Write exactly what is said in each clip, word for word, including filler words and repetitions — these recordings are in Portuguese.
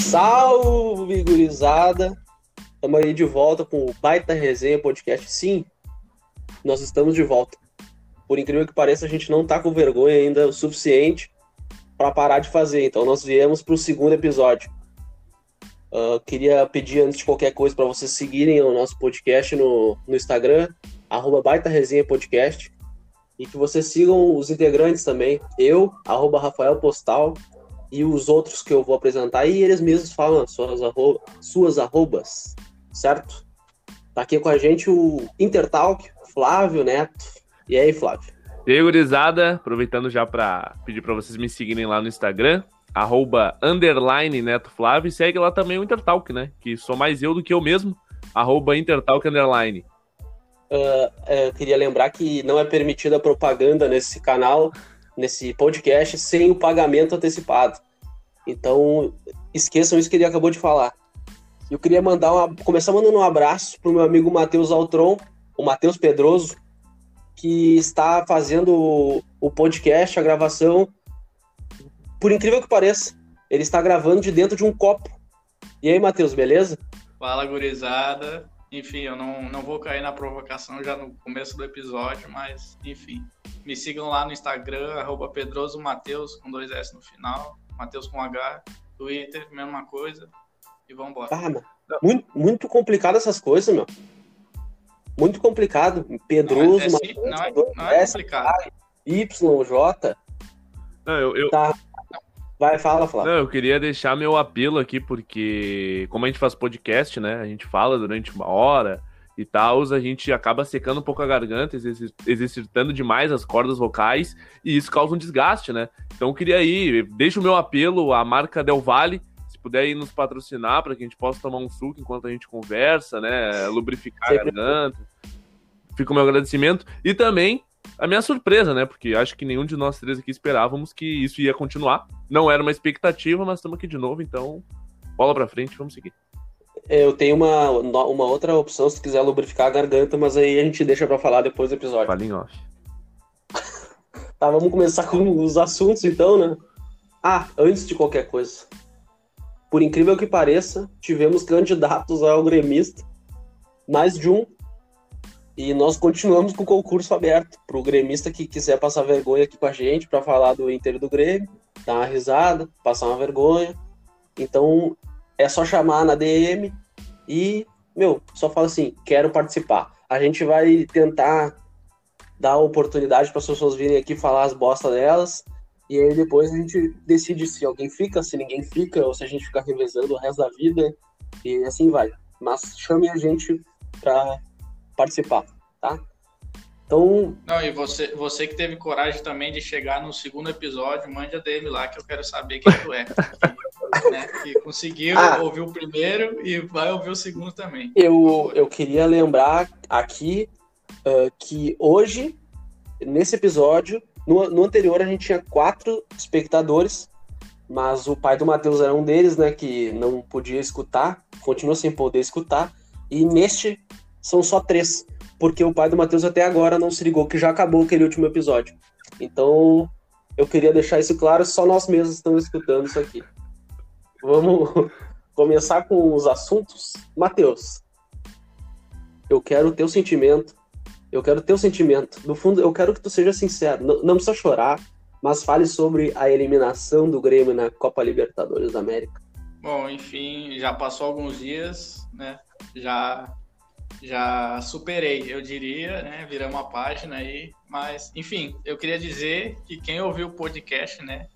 Salve, gurizada! Estamos aí de volta com o Baita Resenha Podcast. Sim, nós estamos de volta. Por incrível que pareça, a gente não está com vergonha ainda o suficiente para parar de fazer. Então, nós viemos para o segundo episódio. Uh, queria pedir, antes de qualquer coisa, para vocês seguirem o nosso podcast no, no Instagram, arroba Baita Resenha Podcast, e que vocês sigam os integrantes também. Eu, arroba Rafael Postal, e os outros que eu vou apresentar, e eles mesmos falam suas, arroba, suas arrobas, certo? Tá aqui com a gente o Intertalk, Flávio Neto. E aí, Flávio? E aí, gurizada, aproveitando já para pedir para vocês me seguirem lá no Instagram, arroba underline Neto Flávio, e segue lá também o Intertalk, né? Que sou mais eu do que eu mesmo, arroba Intertalk underline. Uh, eu queria lembrar que não é permitida propaganda nesse canal, nesse podcast, sem o pagamento antecipado. Então, esqueçam isso que ele acabou de falar. Eu queria mandar uma, começar mandando um abraço pro meu amigo Matheus Altron, o Matheus Pedroso, que está fazendo o, o podcast, a gravação. Por incrível que pareça, ele está gravando de dentro de um copo. E aí, Matheus, beleza? Fala, gurizada. Enfim, eu não, não vou cair na provocação já no começo do episódio, mas, enfim, me sigam lá no Instagram, arroba Pedroso Matheus, com dois S no final, Matheus com H, Twitter, mesma coisa, e vambora. Ah, mano, muito, muito complicado essas coisas, meu. Muito complicado. Pedroso, não, Matheus, não é, não é S, complicado. Y, J. Não, eu... eu... Tá. Vai, fala, Flávio. Não, eu queria deixar meu apelo aqui, porque como a gente faz podcast, né, a gente fala durante uma hora e tal, a gente acaba secando um pouco a garganta, exercitando demais as cordas vocais, e isso causa um desgaste, né? Então eu queria aí, deixa o meu apelo à marca Del Valle, se puder ir nos patrocinar, para que a gente possa tomar um suco enquanto a gente conversa, né, lubrificar Sei a garganta. Fica o meu agradecimento. E também a minha surpresa, né? Porque acho que nenhum de nós três aqui esperávamos que isso ia continuar. Não era uma expectativa, mas estamos aqui de novo, então bola pra frente, vamos seguir. Eu tenho uma, uma outra opção se tu quiser lubrificar a garganta, mas aí a gente deixa pra falar depois do episódio. Fala em off. Tá, vamos começar com os assuntos então, né? Ah, antes de qualquer coisa, por incrível que pareça, tivemos candidatos ao gremista, mais de um. E nós continuamos com o concurso aberto para o gremista que quiser passar vergonha aqui com a gente para falar do Inter e do Grêmio, dar uma risada, passar uma vergonha. Então é só chamar na D M e, meu, só fala assim, quero participar. A gente vai tentar dar oportunidade para as pessoas virem aqui falar as bostas delas e aí depois a gente decide se alguém fica, se ninguém fica, ou se a gente ficar revezando o resto da vida e assim vai. Mas chame a gente para participar, tá? Então... Não, e você, você que teve coragem também de chegar no segundo episódio, mande a D M lá que eu quero saber quem tu é. Que, né, que conseguiu ah, ouvir o primeiro e vai ouvir o segundo também. Eu, eu queria lembrar aqui uh, que hoje, nesse episódio, no, no anterior a gente tinha quatro espectadores, mas o pai do Matheus era um deles, né, que não podia escutar, continua sem poder escutar, e neste... São só três, porque o pai do Matheus até agora não se ligou, que já acabou aquele último episódio. Então, eu queria deixar isso claro, só nós mesmos estamos escutando isso aqui. Vamos começar com os assuntos. Matheus, eu quero o teu sentimento, eu quero o teu sentimento. No fundo, eu quero que tu seja sincero, não, não precisa chorar, mas fale sobre a eliminação do Grêmio na Copa Libertadores da América. Bom, enfim, já passou alguns dias, né, já... Já superei, eu diria, né? Viramos a página aí, mas, enfim, eu queria dizer que quem ouviu o podcast, né?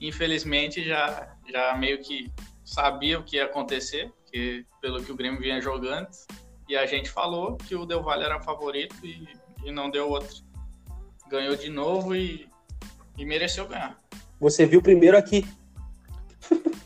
Infelizmente, já, já meio que sabia o que ia acontecer, porque, pelo que o Grêmio vinha jogando, e a gente falou que o Del Valle era favorito e, e não deu outro. Ganhou de novo e, e mereceu ganhar. Você viu primeiro aqui.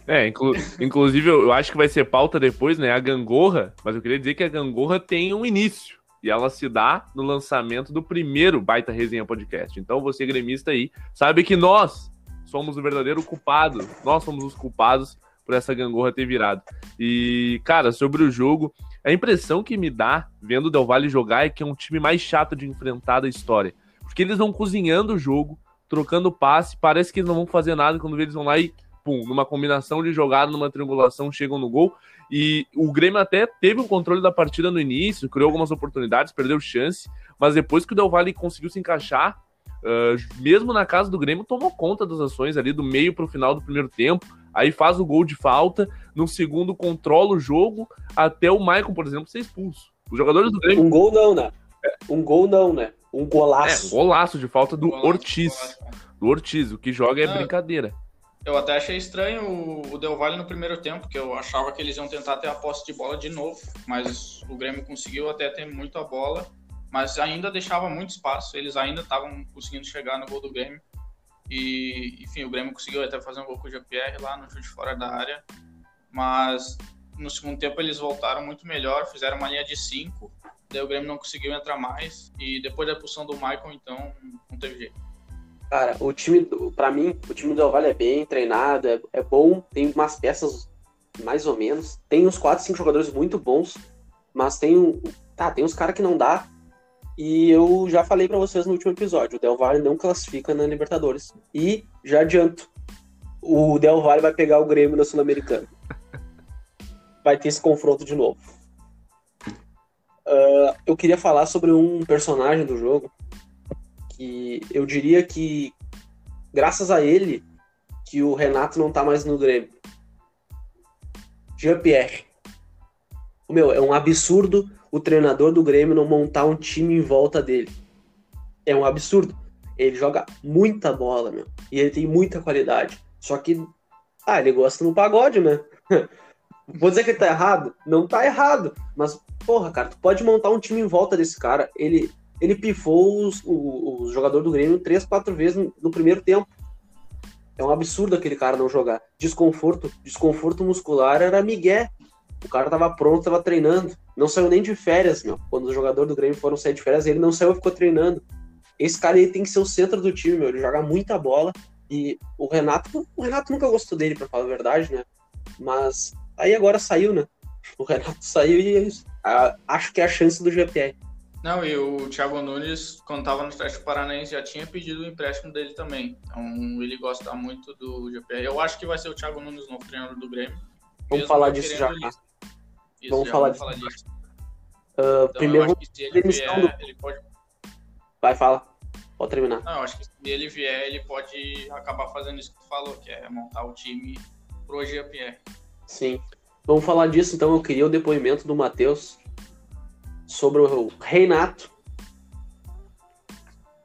É, inclu- inclusive eu acho que vai ser pauta depois, né, a gangorra, mas eu queria dizer que a gangorra tem um início, e ela se dá no lançamento do primeiro Baita Resenha Podcast, então você gremista aí, sabe que nós somos o verdadeiro culpado, nós somos os culpados por essa gangorra ter virado. E, cara, sobre o jogo, a impressão que me dá, vendo o Del Valle jogar, é que é um time mais chato de enfrentar da história, porque eles vão cozinhando o jogo, trocando passe, parece que eles não vão fazer nada, quando eles vão lá e pum, numa combinação de jogada, numa triangulação, chegam no gol. E o Grêmio até teve um controle da partida no início, criou algumas oportunidades, perdeu chance, mas depois que o Del Valle conseguiu se encaixar, uh, mesmo na casa do Grêmio, tomou conta das ações ali do meio para o final do primeiro tempo, aí faz o gol de falta, no segundo controla o jogo, até o Maicon, por exemplo, ser expulso. Os jogadores do Grêmio... Um gol não, né? Um gol não, né? Um golaço. É, um golaço de falta do golaço, Ortiz. Golaço. Do Ortiz, o que joga é não, brincadeira. Eu até achei estranho o Del Valle no primeiro tempo, que eu achava que eles iam tentar ter a posse de bola de novo, mas o Grêmio conseguiu até ter muito a bola, mas ainda deixava muito espaço, eles ainda estavam conseguindo chegar no gol do Grêmio. E, enfim, o Grêmio conseguiu até fazer um gol com o Jean-Pierre lá no chute fora da área, mas no segundo tempo eles voltaram muito melhor, fizeram uma linha de cinco, daí o Grêmio não conseguiu entrar mais, e depois da expulsão do Maicon, então, não teve jeito. Cara, o time, pra mim, o time do Del Valle é bem treinado, é, é bom, tem umas peças mais ou menos, tem uns quatro, cinco jogadores muito bons, mas tem, tá, tem uns caras que não dá. E eu já falei pra vocês no último episódio, o Del Valle não classifica na Libertadores. E já adianto, o Del Valle vai pegar o Grêmio na Sul-Americana. Vai ter esse confronto de novo. Uh, eu queria falar sobre um personagem do jogo, que eu diria que, graças a ele, que o Renato não tá mais no Grêmio. Jean-Pierre. Meu, é um absurdo o treinador do Grêmio não montar um time em volta dele. É um absurdo. Ele joga muita bola, meu. E ele tem muita qualidade. Só que, ah, ele gosta no pagode, né? Vou dizer que ele tá errado? Não tá errado. Mas, porra, cara, tu pode montar um time em volta desse cara. Ele, ele pifou os, o, o jogador do Grêmio três, quatro vezes no, no primeiro tempo. É um absurdo aquele cara não jogar. Desconforto, desconforto muscular era migué. O cara tava pronto, tava treinando. Não saiu nem de férias, meu. Quando os jogadores do Grêmio foram sair de férias, ele não saiu e ficou treinando. Esse cara aí tem que ser o centro do time, meu. Ele joga muita bola. E o Renato, o Renato nunca gostou dele, pra falar a verdade, né? Mas aí agora saiu, né? O Renato saiu e é isso. Ah, acho que é a chance do G P R. Não, e o Thiago Nunes, quando tava no Atlético Paranaense, já tinha pedido o empréstimo dele também. Então ele gosta muito do G P R. Eu acho que vai ser o Thiago Nunes o novo treinador do Grêmio. Vamos falar disso já. Isso, vamos falar disso. Falar disso. Uh, então, primeiro, ele, vier, ele pode... Vai, fala. Pode terminar. Não, eu acho que se ele vier, ele pode acabar fazendo isso que tu falou, que é montar o time pro Jean-Pierre. Sim. Vamos falar disso, então. Eu queria o depoimento do Matheus sobre o Renato.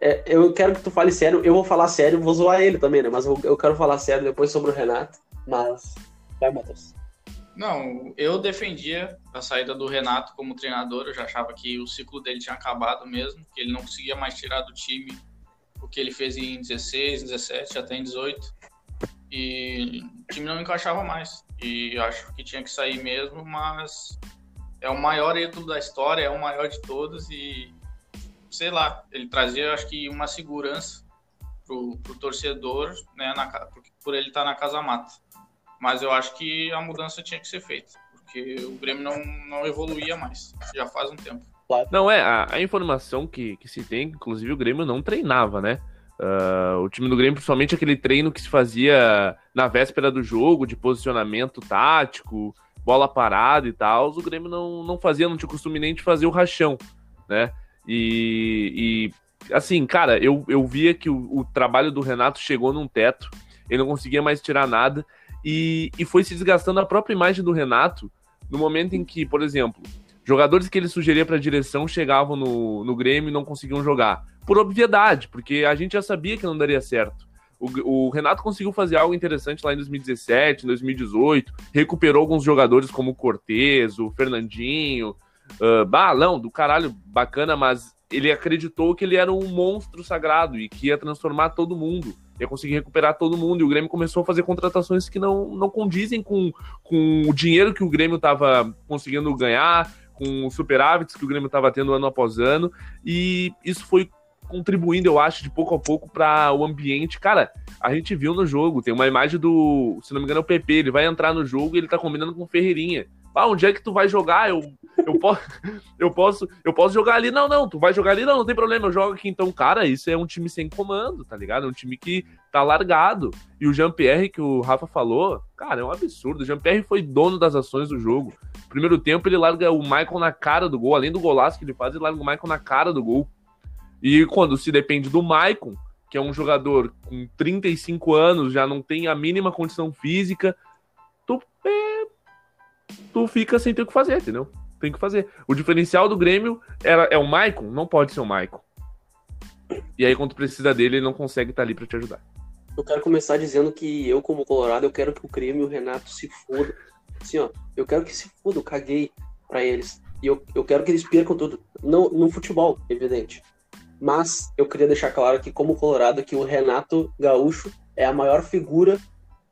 É, eu quero que tu fale sério. Eu vou falar sério, vou zoar ele também, né? Mas eu quero falar sério depois sobre o Renato. Mas vai, Matheus. Não, eu defendia a saída do Renato como treinador, eu já achava que o ciclo dele tinha acabado mesmo, que ele não conseguia mais tirar do time o que ele fez em dezesseis, dezessete, até em dezoito, e o time não encaixava mais, e acho que tinha que sair mesmo, mas é o maior ídolo da história, é o maior de todos, e sei lá, ele trazia, acho que, uma segurança pro, pro torcedor, né, na, por ele estar na Casa Mata. Mas eu acho que a mudança tinha que ser feita, porque o Grêmio não, não evoluía mais, já faz um tempo. Não, é, a, a informação que, que se tem, inclusive o Grêmio não treinava, né? Uh, o time do Grêmio, principalmente aquele treino que se fazia na véspera do jogo, de posicionamento tático, bola parada e tal, o Grêmio não, não fazia, não tinha costume nem de fazer o rachão, né? E, e assim, cara, eu, eu via que o, o trabalho do Renato chegou num teto, ele não conseguia mais tirar nada, E, e foi se desgastando a própria imagem do Renato no momento em que, por exemplo, jogadores que ele sugeria para a direção chegavam no, no Grêmio e não conseguiam jogar. Por obviedade, porque a gente já sabia que não daria certo. O, o Renato conseguiu fazer algo interessante lá em dois mil e dezessete, em dois mil e dezoito, recuperou alguns jogadores como o Cortez, o Fernandinho, uh, Balão, do caralho, bacana, mas ele acreditou que ele era um monstro sagrado e que ia transformar todo mundo. Ia conseguir recuperar todo mundo, e o Grêmio começou a fazer contratações que não, não condizem com, com o dinheiro que o Grêmio estava conseguindo ganhar, com os superávites que o Grêmio estava tendo ano após ano, e isso foi contribuindo, eu acho, de pouco a pouco para o ambiente. Cara, a gente viu no jogo, tem uma imagem do, se não me engano é o P P, ele vai entrar no jogo e ele tá combinando com o Ferreirinha. Ah, onde é que tu vai jogar? Eu, Eu posso, eu posso, eu posso jogar ali, não, não, tu vai jogar ali, não, não tem problema, eu jogo aqui. Então, cara, isso é um time sem comando, tá ligado? É um time que tá largado. E o Jean-Pierre, que o Rafa falou, cara, é um absurdo. O Jean-Pierre foi dono das ações do jogo. Primeiro tempo, ele larga o Maicon na cara do gol. Além do golaço que ele faz, ele larga o Maicon na cara do gol. E quando se depende do Maicon, que é um jogador com trinta e cinco anos, já não tem a mínima condição física, tu, é, tu fica sem ter o que fazer, entendeu? Tem que fazer. O diferencial do Grêmio era, é o Maicon? Não pode ser o Maicon. E aí, quando precisa dele, ele não consegue estar ali pra te ajudar. Eu quero começar dizendo que eu, como colorado, eu quero que o Grêmio e o Renato se fodam. Assim, ó, eu quero que se fodam, caguei pra eles. E eu, eu quero que eles percam tudo. Não, no futebol, evidente. Mas eu queria deixar claro que, como colorado, que o Renato Gaúcho é a maior figura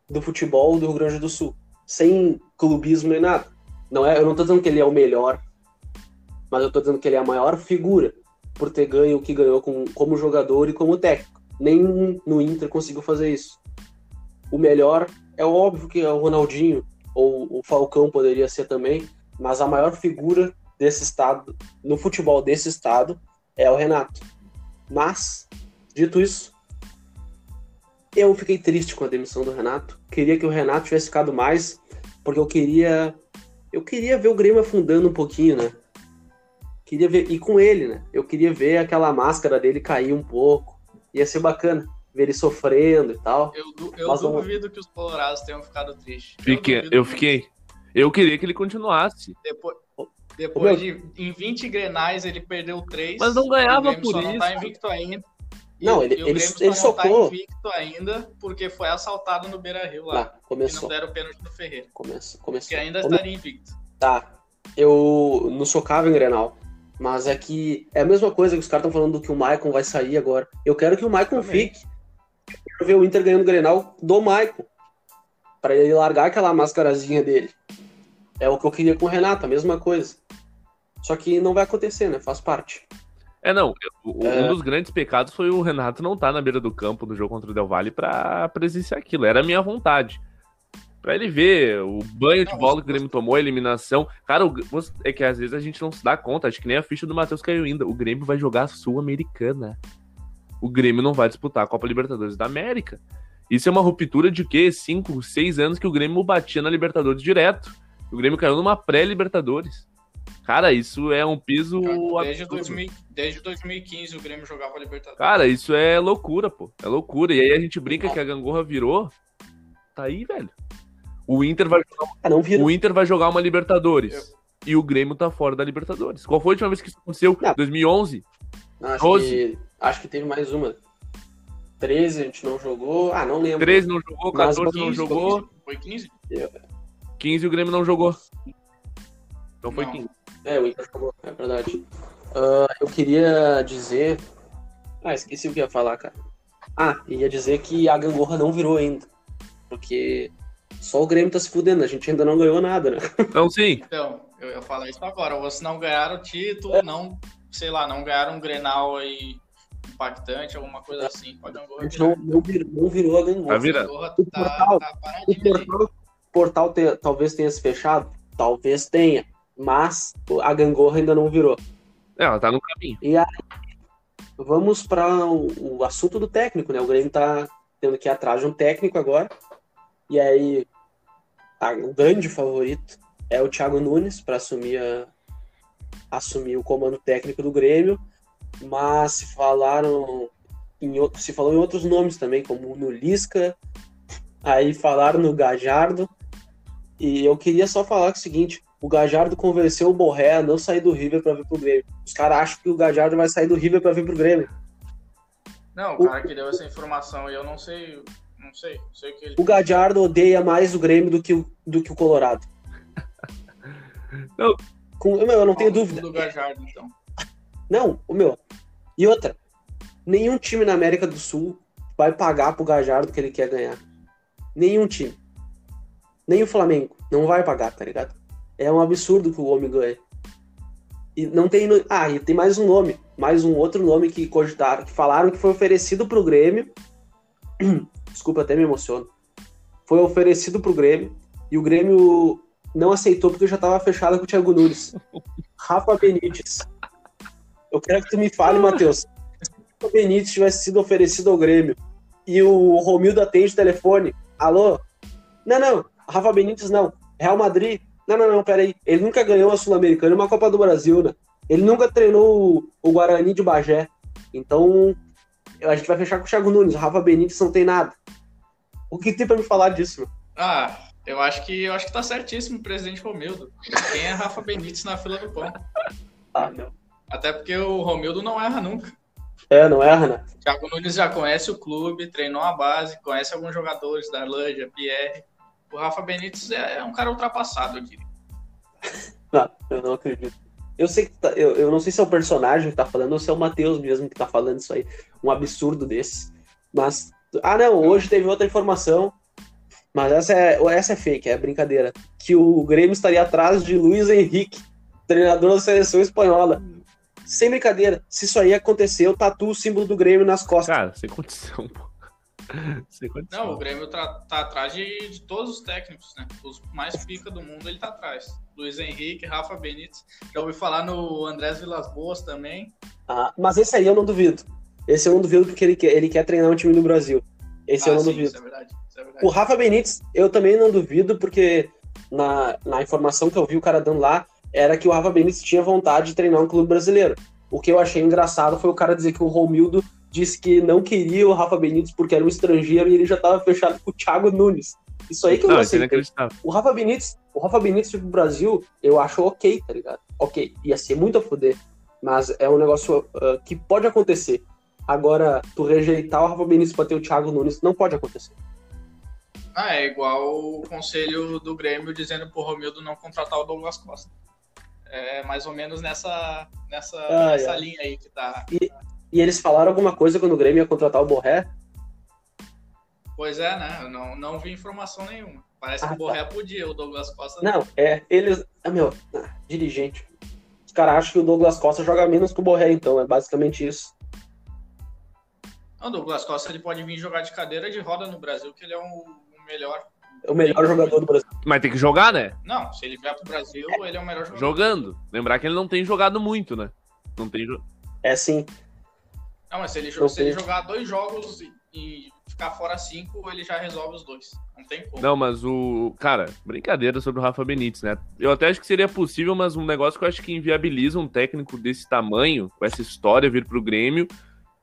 do futebol do Rio Grande do Sul. Sem clubismo nem nada. Não é, eu não tô dizendo que ele é o melhor, mas eu tô dizendo que ele é a maior figura por ter ganho o que ganhou com, como jogador e como técnico. Nem no Inter conseguiu fazer isso. O melhor, é óbvio que é o Ronaldinho, ou o Falcão poderia ser também, mas a maior figura desse estado, no futebol desse estado, é o Renato. Mas, dito isso, eu fiquei triste com a demissão do Renato. Queria que o Renato tivesse ficado mais, porque eu queria... Eu queria ver o Grêmio afundando um pouquinho, né? Queria ver, e com ele, né? Eu queria ver aquela máscara dele cair um pouco. Ia ser bacana ver ele sofrendo e tal. Eu, eu duvido não... que os colorados tenham ficado tristes. Fiquei, eu, eu fiquei. Eu queria que ele continuasse. Depois, depois de, em vinte grenais, ele perdeu três. Mas não ganhava por isso. O Grêmio só não tá invicto ainda. E, não, ele, e o ele, só ele não socou. Tá invicto ainda porque foi assaltado no Beira-Rio lá. lá começou. E não deram o pênalti do Ferreira. Começou, começou. Que ainda Come... estaria invicto. Tá. Eu não socava em Grenal. Mas é que é a mesma coisa que os caras estão falando do que o Maicon vai sair agora. Eu quero que o Maicon fique. Eu quero ver o Inter ganhando o Grenal do Maicon. Pra ele largar aquela mascarazinha dele. É o que eu queria com o Renato, a mesma coisa. Só que não vai acontecer, né? Faz parte. É, não. Um é... dos grandes pecados foi o Renato não estar na beira do campo no jogo contra o Del Valle pra presenciar aquilo. Era a minha vontade. Pra ele ver o banho de bola que o Grêmio tomou, a eliminação. Cara, o... é que às vezes a gente não se dá conta. Acho que nem a ficha do Matheus caiu ainda. O Grêmio vai jogar a Sul-Americana. O Grêmio não vai disputar a Copa Libertadores da América. Isso é uma ruptura de quê? Cinco, seis anos que o Grêmio batia na Libertadores direto. O Grêmio caiu numa pré-Libertadores. Cara, isso é um piso... Desde, dois mil, desde dois mil e quinze o Grêmio jogava a Libertadores. Cara, isso é loucura, pô. É loucura. E aí a gente brinca que a gangorra virou. Tá aí, velho. O Inter vai jogar, ah, não virou. O Inter vai jogar uma Libertadores. Eu... E o Grêmio tá fora da Libertadores. Qual foi a última vez que isso aconteceu? Não. dois mil e onze? Acho que, acho que teve mais uma. treze a gente não jogou. Ah, não lembro. treze não jogou, quatorze não jogou. Foi quinze? quinze o Grêmio não jogou. Então foi não. quinze. É, o Inter jogou, é verdade. Uh, eu queria dizer... Ah, esqueci o que ia falar, cara. Ah, ia dizer que a gangorra não virou ainda. Porque só o Grêmio tá se fudendo, a gente ainda não ganhou nada, né? Então, sim. Então, eu ia falar isso agora. Vocês não ganharam o título, é. não, sei lá, não ganharam um Grenal aí impactante, alguma coisa assim. Pode não, a gente não, não, virou, não virou a gangorra. Tá virando. O portal, tá, tá o portal, portal te, talvez tenha se fechado? Talvez tenha. Mas a gangorra ainda não virou. É, ela tá no caminho. E aí, vamos para o, o assunto do técnico, né? O Grêmio tá tendo que ir atrás de um técnico agora. E aí, tá, o grande favorito é o Thiago Nunes para assumir, a, assumir o comando técnico do Grêmio. Mas se falaram em, se falou em outros nomes também, como no Lisca, aí falaram no Gallardo. E eu queria só falar que é o seguinte... O Gallardo convenceu o Borré a não sair do River pra vir pro Grêmio. Os caras acham que o Gallardo vai sair do River pra vir pro Grêmio. Não, o cara que deu essa informação e eu não sei. Não sei. sei que ele... O Gallardo odeia mais o Grêmio do que o, do que o Colorado. Não. Com, meu, eu não tenho dúvida. Do Gallardo, então. Não, o meu. E outra. Nenhum time na América do Sul vai pagar pro Gallardo que ele quer ganhar. Nenhum time. Nem o Flamengo. Não vai pagar, tá ligado? É um absurdo que o homem ganhe. E não tem... No... Ah, e tem mais um nome. Mais um outro nome que cogitaram, que falaram que foi oferecido pro Grêmio. Desculpa, até me emociono. Foi oferecido pro Grêmio. E o Grêmio não aceitou porque eu já tava fechada com o Thiago Nunes. Rafa Benítez. Eu quero que tu me fale, Matheus. Se o Rafa Benítez tivesse sido oferecido ao Grêmio e o Romildo atende o telefone, alô? Não, não, Rafa Benítez não. Real Madrid? Não, não, não, peraí. Ele nunca ganhou a Sul-Americana e uma Copa do Brasil, né? Ele nunca treinou o Guarani de Bagé. Então, a gente vai fechar com o Thiago Nunes. O Rafa Benítez não tem nada. O que tem pra me falar disso? Ah, eu acho que, eu acho que tá certíssimo o presidente Romildo. Quem é Rafa Benítez na fila do pão? Ah, não. Até porque o Romildo não erra nunca. É, não erra, né? O Thiago Nunes já conhece o clube, treinou a base, conhece alguns jogadores, Darley, Jean-Pierre. O Rafa Benítez é um cara ultrapassado aqui. Não, eu não acredito. Eu, sei que tá, eu, eu não sei se é o personagem que tá falando ou se é o Matheus mesmo que tá falando isso aí. Um absurdo desse. Mas, ah não, hoje teve outra informação, mas essa é, essa é fake, é brincadeira. Que o Grêmio estaria atrás de Luiz Henrique, treinador da seleção espanhola. Sem brincadeira, se isso aí aconteceu, tatua o símbolo do Grêmio nas costas. Cara, sem condição, pô. Não, o Grêmio tá, tá atrás de, de todos os técnicos, né? Os mais pica do mundo ele tá atrás. Luiz Henrique, Rafa Benítez. Já ouvi falar no Andrés Vilas-Boas também. Ah, mas esse aí eu não duvido. Esse eu não duvido porque ele quer, ele quer treinar um time no Brasil. Esse ah, eu não sim, duvido. Isso é verdade, isso é verdade. O Rafa Benítez eu também não duvido porque na, na informação que eu vi o cara dando lá era que o Rafa Benítez tinha vontade de treinar um clube brasileiro. O que eu achei engraçado foi o cara dizer que o Romildo disse que não queria o Rafa Benítez porque era um estrangeiro e ele já estava fechado com o Thiago Nunes. Isso aí que eu não, não aceitei. Acreditava. O Rafa Benítez, o Rafa Benítez pro Brasil, eu acho ok, tá ligado? Ok, ia ser muito a foder, mas é um negócio uh, que pode acontecer. Agora, tu rejeitar o Rafa Benítez pra ter o Thiago Nunes, não pode acontecer. Ah, é igual o conselho do Grêmio dizendo pro Romildo não contratar o Douglas Costa. É mais ou menos nessa, nessa, ah, nessa é. linha aí que tá... E... E eles falaram alguma coisa quando o Grêmio ia contratar o Borré? Pois é, né? Eu não, não vi informação nenhuma. Parece ah, que o Borré tá. podia, o Douglas Costa... Não, é, eles... Ah, meu, ah, dirigente. Os caras acham que o Douglas Costa joga menos que o Borré, então. É basicamente isso. Não, o Douglas Costa ele pode vir jogar de cadeira de roda no Brasil, que ele é o um, um melhor... É o melhor jogador do Brasil. Mas tem que jogar, né? Não, se ele vier pro Brasil, é. ele é o melhor jogador. Jogando. Lembrar que ele não tem jogado muito, né? Não tem... Jo... É, sim. Não, mas se ele, se ele jogar dois jogos e, e ficar fora cinco, ele já resolve os dois. Não tem como. Não, mas o... Cara, brincadeira sobre o Rafa Benítez, né? Eu até acho que seria possível, mas um negócio que eu acho que inviabiliza um técnico desse tamanho, com essa história, vir pro Grêmio,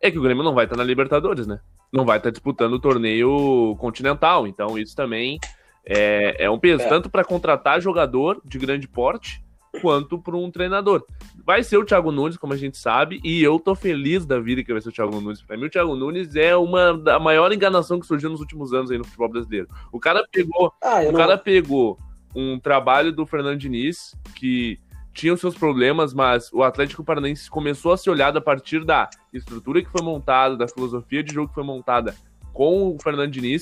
é que o Grêmio não vai estar na Libertadores, né? Não vai estar disputando o torneio continental. Então isso também é, é um peso. É. Tanto para contratar jogador de grande porte... quanto para um treinador. Vai ser o Thiago Nunes, como a gente sabe, e eu tô feliz da vida que vai ser o Thiago Nunes. Para mim, o Thiago Nunes é uma da maior enganação que surgiu nos últimos anos aí no futebol brasileiro. O cara pegou, ah, o não... cara pegou um trabalho do Fernando Diniz, que tinha os seus problemas, mas o Atlético Paranaense começou a ser olhado a partir da estrutura que foi montada, da filosofia de jogo que foi montada com o Fernando Diniz.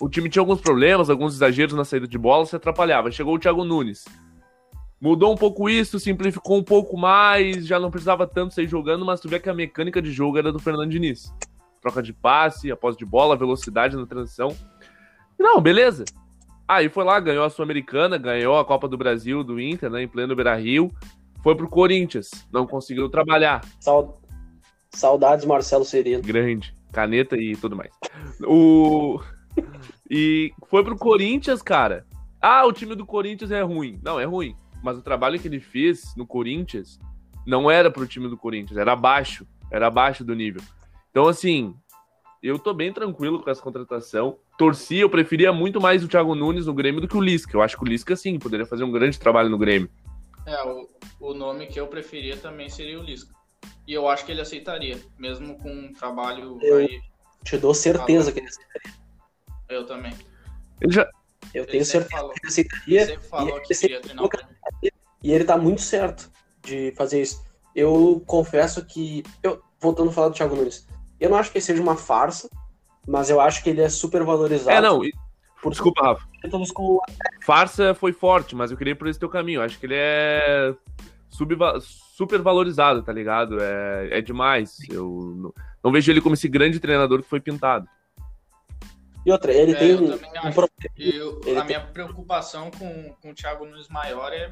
O time tinha alguns problemas, alguns exageros na saída de bola, se atrapalhava. Chegou o Thiago Nunes. Mudou um pouco isso, simplificou um pouco mais, já não precisava tanto sair jogando, mas tu vê que a mecânica de jogo era do Fernando Diniz. Troca de passe, a posse de bola, velocidade na transição. Não, beleza. Aí foi lá, ganhou a Sul-Americana, ganhou a Copa do Brasil do Inter, né, em pleno Beira-Rio. Foi pro Corinthians, não conseguiu trabalhar. Saudades, Marcelo Sereno. Grande, caneta e tudo mais. O... E foi pro Corinthians, cara. Ah, o time do Corinthians é ruim. Não, é ruim. Mas o trabalho que ele fez no Corinthians não era pro time do Corinthians, era abaixo, era abaixo do nível. Então, assim, eu tô bem tranquilo com essa contratação. Torci, eu preferia muito mais o Thiago Nunes no Grêmio do que o Lisca. Eu acho que o Lisca, sim, poderia fazer um grande trabalho no Grêmio. É, o, o nome que eu preferia também seria o Lisca. E eu acho que ele aceitaria, mesmo com um trabalho... Eu aí, te dou certeza falando. Que ele aceitaria. Eu também. Ele já... Eu ele tenho certeza falou, que ele aceitaria. Ele sempre falou que queria treinar. E ele tá muito certo de fazer isso. Eu confesso que... Eu, voltando a falar do Thiago Nunes. Eu não acho que ele seja uma farsa, mas eu acho que ele é super valorizado. É, não. E... Por... Desculpa, Rafa. Com... Farsa foi forte, mas eu queria ir por esse teu caminho. Eu acho que ele é subva... super valorizado, tá ligado? É, é demais. Eu não... não vejo ele como esse grande treinador que foi pintado. E outra, ele é, tem um, um problema. Eu, ele a tem... minha preocupação com, com o Thiago Nunes maior é,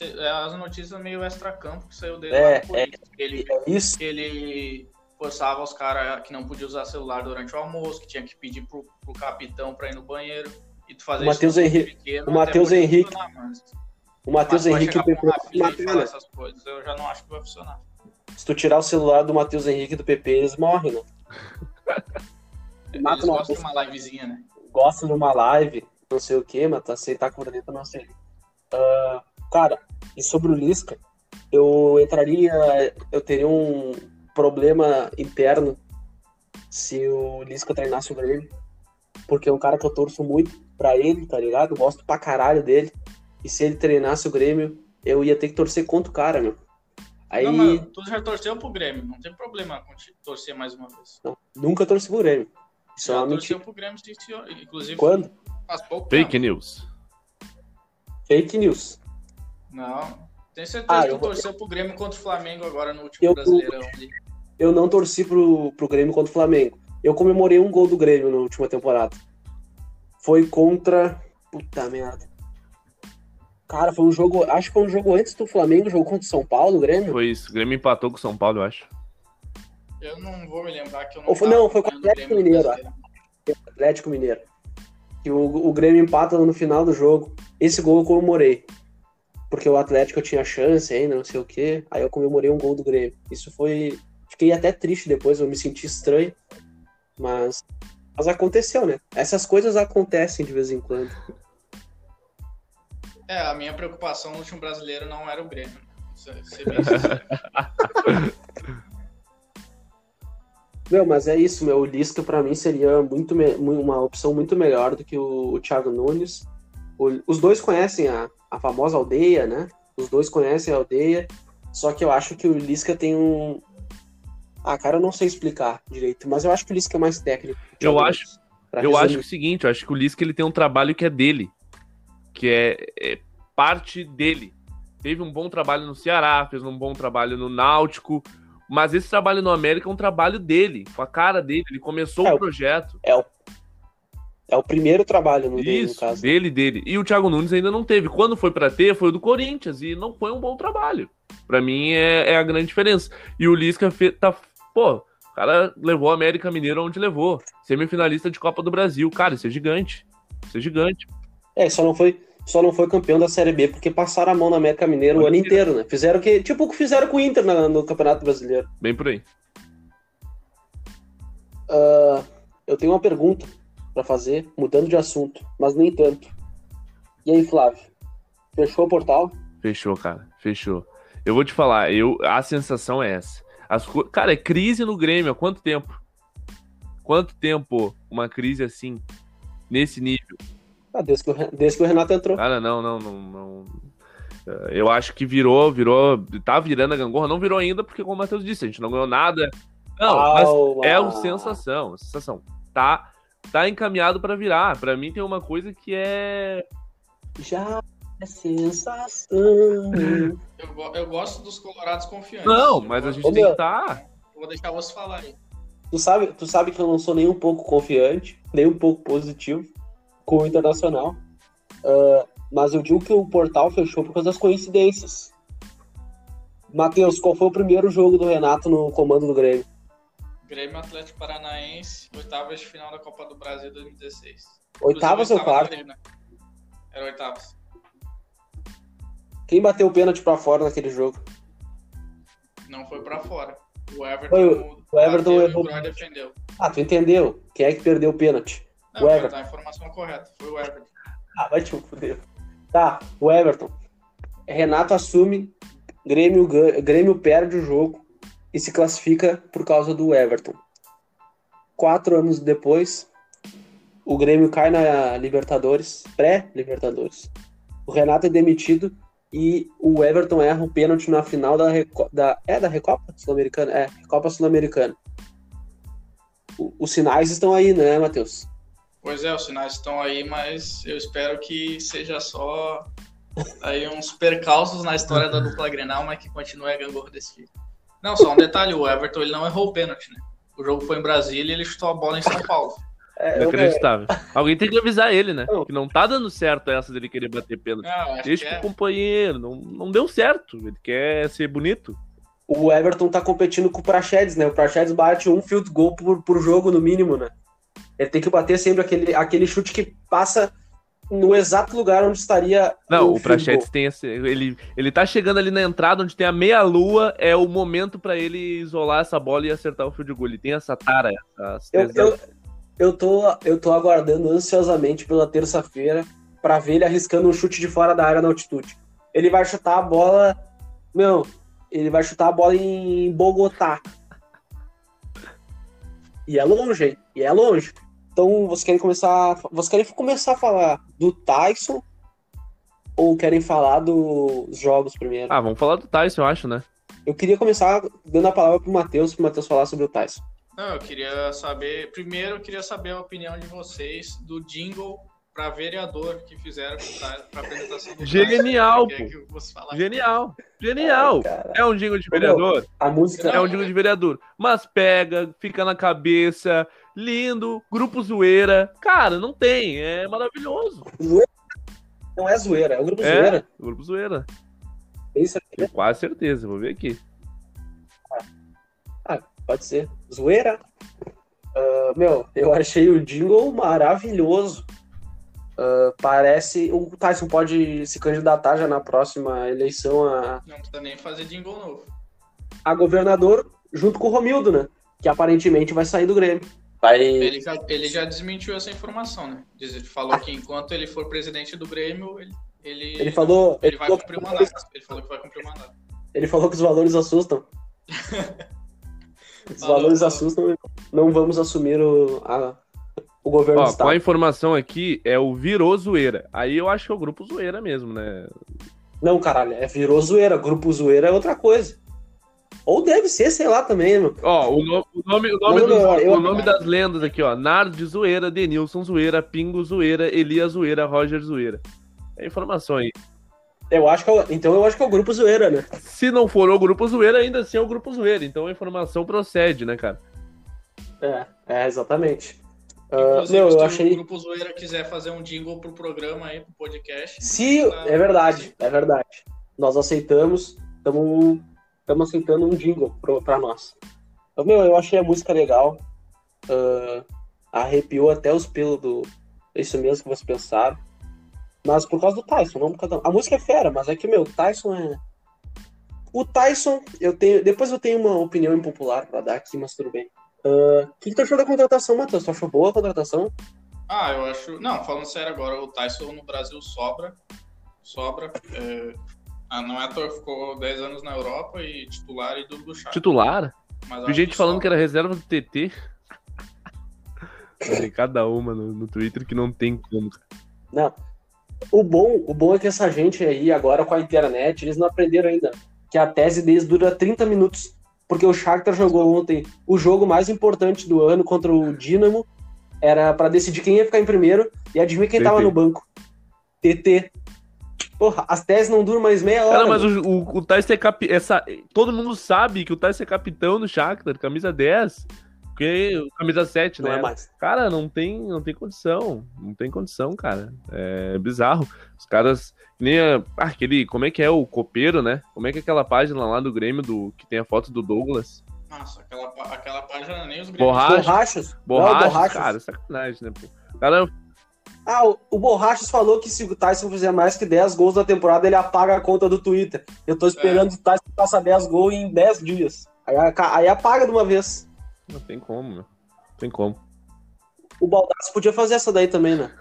é as notícias meio extra-campo que saiu dele. É, é, ele, é isso. Ele forçava os caras que não podiam usar celular durante o almoço, que tinha que pedir pro, pro capitão para ir no banheiro. E tu fazer o Matheus Henrique. Pequeno, o Matheus Henrique. O Matheus Henrique vai falar essas coisas. Eu já não acho que vai funcionar. Se tu tirar o celular do Matheus Henrique do P P, eles morrem, né? Eles Mata uma gostam de uma livezinha, né? Gosta de uma live, não sei o que, mas aceitar tá corneta, não sei. Uh, cara, e sobre o Lisca, eu entraria, eu teria um problema interno se o Lisca treinasse o Grêmio, porque é um cara que eu torço muito pra ele, tá ligado? Eu gosto pra caralho dele, e se ele treinasse o Grêmio, eu ia ter que torcer contra o cara, meu. Aí... Não, mano, tu já torceu pro Grêmio, não tem problema torcer mais uma vez. Não, nunca torci pro Grêmio. Só já torceu pro Grêmio, inclusive. Quando? Faz pouco Fake tempo. news. Fake news. Não, tenho certeza ah, que tu vou... torceu pro Grêmio contra o Flamengo agora no último eu... Brasileirão. Eu não torci pro, pro Grêmio contra o Flamengo. Eu comemorei um gol do Grêmio na última temporada. Foi contra... Puta merda. Cara, foi um jogo, acho que foi um jogo antes do Flamengo, jogo contra o São Paulo, o Grêmio. Foi isso, o Grêmio empatou com o São Paulo, eu acho. Eu não vou me lembrar que eu não... Ou foi, não, foi com o Atlético Mineiro, acho. Atlético Mineiro. E o, o Grêmio empata no final do jogo. Esse gol eu comemorei. Porque o Atlético tinha chance ainda, não sei o quê. Aí eu comemorei um gol do Grêmio. Isso foi... Fiquei até triste depois, eu me senti estranho. Mas, mas aconteceu, né? Essas coisas acontecem de vez em quando. É, a minha preocupação no último brasileiro não era o Grêmio. Ser bem sincero. Não, mas é isso, meu. O Lisca, pra mim, seria muito me... uma opção muito melhor do que o, o Thiago Nunes. O... Os dois conhecem a... a famosa aldeia, né? Os dois conhecem a aldeia. Só que eu acho que o Lisca tem um... Ah, cara, eu não sei explicar direito, mas eu acho que o Lisca é mais técnico. Eu acho, eu acho que é o seguinte, eu acho que o Lisca ele tem um trabalho que é dele. que é, é parte dele. Teve um bom trabalho no Ceará, fez um bom trabalho no Náutico, mas esse trabalho no América é um trabalho dele, com a cara dele, ele começou é o projeto. É o, é o primeiro trabalho no, Isso, dele, no caso. dele, dele. E o Thiago Nunes ainda não teve. Quando foi pra ter, foi o do Corinthians, e não foi um bom trabalho. Pra mim, é, é a grande diferença. E o Lisca, fe, tá, pô, o cara levou o América Mineiro onde levou. Semifinalista de Copa do Brasil. Cara, isso é gigante. Isso é gigante. É, só não foi, só não foi campeão da Série B porque passaram a mão na América Mineiro o ano inteiro, né? Fizeram que, tipo o que fizeram com o Inter na, no Campeonato Brasileiro. Bem por aí. Uh, eu tenho uma pergunta pra fazer, mudando de assunto, mas nem tanto. E aí, Flávio? Fechou o portal? Fechou, cara. Fechou. Eu vou te falar, eu, a sensação é essa. As, cara, é crise no Grêmio há quanto tempo? Quanto tempo uma crise assim, nesse nível? Ah, desde, que o, desde que o Renato entrou. Cara, não, não, não, não. Eu acho que virou, virou. Tá virando a gangorra. Não virou ainda, porque, como o Matheus disse, a gente não ganhou nada. Não, oh, mas é uma sensação. sensação. Tá, tá encaminhado pra virar. Pra mim tem uma coisa que é. Já é sensação. eu, eu gosto dos colorados confiantes. Não, mas a gente Ô, tem meu, que tá. Vou deixar você falar aí. Tu sabe, tu sabe que eu não sou nem um pouco confiante, nem um pouco positivo com o Internacional, uh, mas eu digo que o portal fechou por causa das coincidências. Matheus, qual foi o primeiro jogo do Renato no comando do Grêmio? Grêmio Atlético Paranaense, oitavas de final da Copa do Brasil dois mil e dezesseis. Oitavas ou quarto? Né? Era oitavas. Quem bateu o pênalti pra fora naquele jogo? Não foi pra fora. O Everton, foi, o, o Everton errou. E o defendeu. Ah, tu entendeu? Quem é que perdeu o pênalti? Não, o Everton. Tá, a informação correta. Foi o Everton. Ah, vai te foder. Tá, o Everton. Renato assume, Grêmio, Grêmio perde o jogo e se classifica por causa do Everton. Quatro anos depois, o Grêmio cai na Libertadores, pré-Libertadores. O Renato é demitido e o Everton erra o pênalti na final da... Reco- da é da Recopa Sul-Americana? É, Recopa Sul-Americana. O, os sinais estão aí, né, Matheus? Pois é, os sinais estão aí, mas eu espero que seja só aí uns percalços na história da dupla Grenal, mas que continue a gangorra desse filho. Não, só um detalhe, o Everton ele não errou o pênalti, né? O jogo foi em Brasília e ele chutou a bola em São Paulo. É, inacreditável. É... Alguém tem que avisar ele, né? Não. Que não tá dando certo essa dele querer bater pênalti. Deixa pro é. companheiro. Não, não deu certo. Ele quer ser bonito. O Everton tá competindo com o Praxedes, né? O Praxedes bate um field goal por, por jogo, no mínimo, né? Ele tem que bater sempre aquele, aquele chute que passa no exato lugar onde estaria... Não, o Praxedes tem esse... Ele, ele tá chegando ali na entrada, onde tem a meia-lua, é o momento pra ele isolar essa bola e acertar o field goal. Ele tem essa tara, essa... Eu, eu, eu, tô, eu tô aguardando ansiosamente pela terça-feira pra ver ele arriscando um chute de fora da área na altitude. Ele vai chutar a bola... Meu... Ele vai chutar a bola em Bogotá. E é longe, hein? E é longe. Então, vocês querem começar... Vocês querem começar a falar do Taison? Ou querem falar dos jogos primeiro? Ah, vamos falar do Taison, eu acho, né? Eu queria começar dando a palavra pro Matheus, pro Matheus falar sobre o Taison. Não, eu queria saber... Primeiro, eu queria saber a opinião de vocês do jingle pra vereador que fizeram pra apresentação do Genial, Taison, pô. Que Genial. Genial. Ai, é um jingle de vereador. A música é um jingle de vereador. Mas pega, fica na cabeça, lindo, grupo zoeira. Cara, não tem, é maravilhoso. Não é zoeira, é o grupo é, zoeira. O grupo zoeira. Tem certeza? Tenho quase certeza, vou ver aqui. Ah, pode ser. Zoeira. Uh, meu, eu achei o jingle maravilhoso. Uh, parece... O Taison pode se candidatar já na próxima eleição a... Não precisa nem fazer jingle novo. A governador, junto com o Romildo, né? Que aparentemente vai sair do Grêmio. Vai... Ele, já, ele já desmentiu essa informação, né? Ele falou ah. que enquanto ele for presidente do Grêmio, ele... Ele, ele falou... Ele, ele vai falou... cumprir o mandato. Ele falou que vai cumprir o mandato. Ele falou que os valores assustam. Os falou, valores falou. assustam. Não vamos assumir o... A... O governo Ó, do Estado. Qual a informação aqui é o virou zoeira. Aí eu acho que é o grupo zoeira mesmo, né? Não, caralho, é virou zoeira. Grupo zoeira é outra coisa. Ou deve ser, sei lá também, mano. Ó, o nome, o nome, o nome, não, dos, não, eu, o nome das lendas aqui, ó. Nard zoeira, Edenilson zoeira, Pingo zoeira, Elias zoeira, Roger zoeira. É informação aí. Eu acho que eu, então eu acho que é o grupo zoeira, né? Se não for o grupo zoeira, ainda assim é o grupo zoeira. Então a informação procede, né, cara? É, é, exatamente. Inclusive, uh, meu, se eu achei... o Grupo Zoeira quiser fazer um jingle pro programa aí, pro podcast... Se... Tá... É verdade, é verdade. Nós aceitamos, estamos aceitando um jingle pro, pra nós. Meu, eu achei a música legal, uh, arrepiou até os pelos do... Isso mesmo que vocês pensaram. Mas por causa do Taison, não por causa da... A música é fera, mas é que, meu, o Taison é... O Taison, eu tenho... Depois eu tenho uma opinião impopular pra dar aqui, mas tudo bem. O uh, que, que tu achou da contratação, Matheus? Tu achou boa a contratação? Ah, eu acho... Não, falando sério agora, o Taison no Brasil sobra. Sobra. É... Ah, não é à toa, ficou dez anos na Europa e titular e do Chá. Titular? Tem gente falando sobra. Que era reserva do T T. Tem cada uma no, no Twitter que não tem como. Não. O bom, o bom é que essa gente aí, agora com a internet, eles não aprenderam ainda. Que a tese deles dura trinta minutos. Porque o Shakhtar jogou ontem o jogo mais importante do ano contra o Dinamo. Era pra decidir quem ia ficar em primeiro. E adivinha quem T T. Tava no banco? T T. Porra, as teses não duram mais meia hora. Cara, mas o, o, o Taison é cap... Essa... Todo mundo sabe que o Taison é capitão do Shakhtar, camisa dez. Porque... Camisa sete, não né? É mais. Cara, não tem, não tem condição. Não tem condição, cara. É bizarro. Os caras... Nem a, aquele, como é que é o copeiro, né? Como é que é aquela página lá do Grêmio do, que tem a foto do Douglas? Nossa, aquela, aquela página nem os Grêmios. Borrachas? Borrachas, não, Borrachas. Cara, sacanagem, né, pô? Cara... Ah, o, o Borrachas falou que se o Taison fizer mais que dez gols na temporada, ele apaga a conta do Twitter. Eu tô esperando é. o Taison passar dez gols em dez dias. Aí, aí apaga de uma vez. Não tem como, meu. Não tem como. O Baldasso podia fazer essa daí também, né?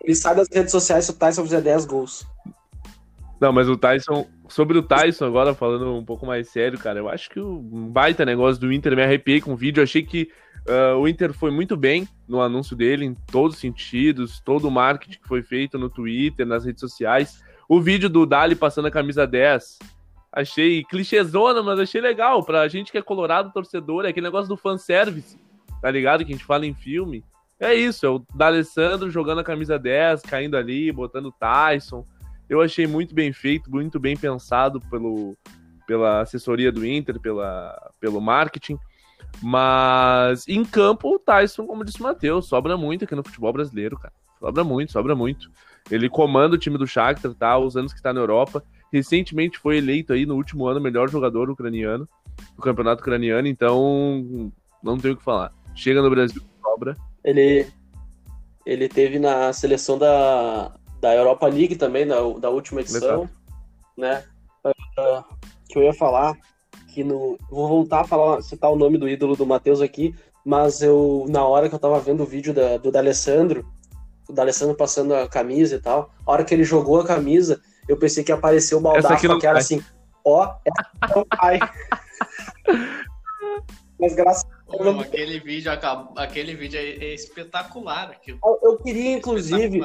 Ele sai das redes sociais se o Taison fizer dez gols. Não, mas o Taison... Sobre o Taison, agora falando um pouco mais sério, cara, eu acho que o baita negócio do Inter, me arrepiei com o vídeo, achei que uh, o Inter foi muito bem no anúncio dele, em todos os sentidos, todo o marketing que foi feito no Twitter, nas redes sociais. O vídeo do Darley passando a camisa dez, achei clichêzona, mas achei legal. Pra gente que é colorado, torcedor, é aquele negócio do fanservice, tá ligado? Que a gente fala em filme. É isso, é o D'Alessandro jogando a camisa dez, caindo ali, botando o Taison. Eu achei muito bem feito, muito bem pensado pelo, pela assessoria do Inter, pela, pelo marketing. Mas em campo, o Taison, como disse o Matheus, sobra muito aqui no futebol brasileiro, cara. Sobra muito, sobra muito. Ele comanda o time do Shakhtar, tá? Os anos que tá na Europa. Recentemente foi eleito aí no último ano o melhor jogador ucraniano, do campeonato ucraniano, então não tem o que falar. Chega no Brasil, sobra. Ele, ele teve na seleção da, da Europa League também, da, da última edição, né? Uh, que eu ia falar. Que no, vou voltar a falar, citar o nome do ídolo do Matheus aqui, mas eu, na hora que eu tava vendo o vídeo da, do D'Alessandro, o D'Alessandro passando a camisa e tal, a hora que ele jogou a camisa, eu pensei que apareceu o Baldasso, que era assim, ó, essa não cai. Mas graças a Deus... Aquele vídeo, aquele vídeo é, é espetacular. Aquilo. Eu queria, inclusive...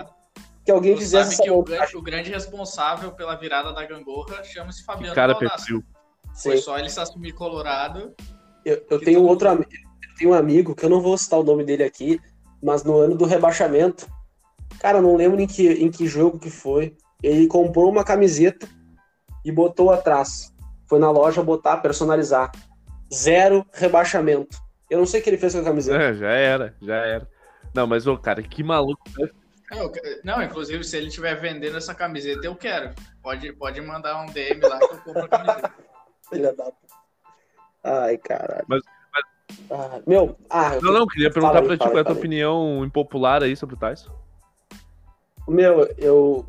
Que alguém tu fizesse sabe que o grande, o grande responsável pela virada da gangorra chama-se Fabiano Baldasso. Foi só ele se assumir colorado. Eu, eu tenho todo... outro amigo, eu tenho um amigo, que eu não vou citar o nome dele aqui, mas no ano do rebaixamento, cara, eu não lembro em que, em que jogo que foi, ele comprou uma camiseta e botou atrás. Foi na loja botar, personalizar. Zero rebaixamento. Eu não sei o que ele fez com a camiseta. É, já era, já era. Não, mas, ô, cara, que maluco. Não, não, inclusive, se ele estiver vendendo essa camiseta, eu quero. Pode, pode mandar um D M lá que eu compro a camiseta. Filha da... Ai, caralho. Mas, mas... Ah, meu, ah, eu não, não, queria perguntar falei, pra ti falei, qual é a tua opinião impopular aí sobre o Taison. Meu, eu...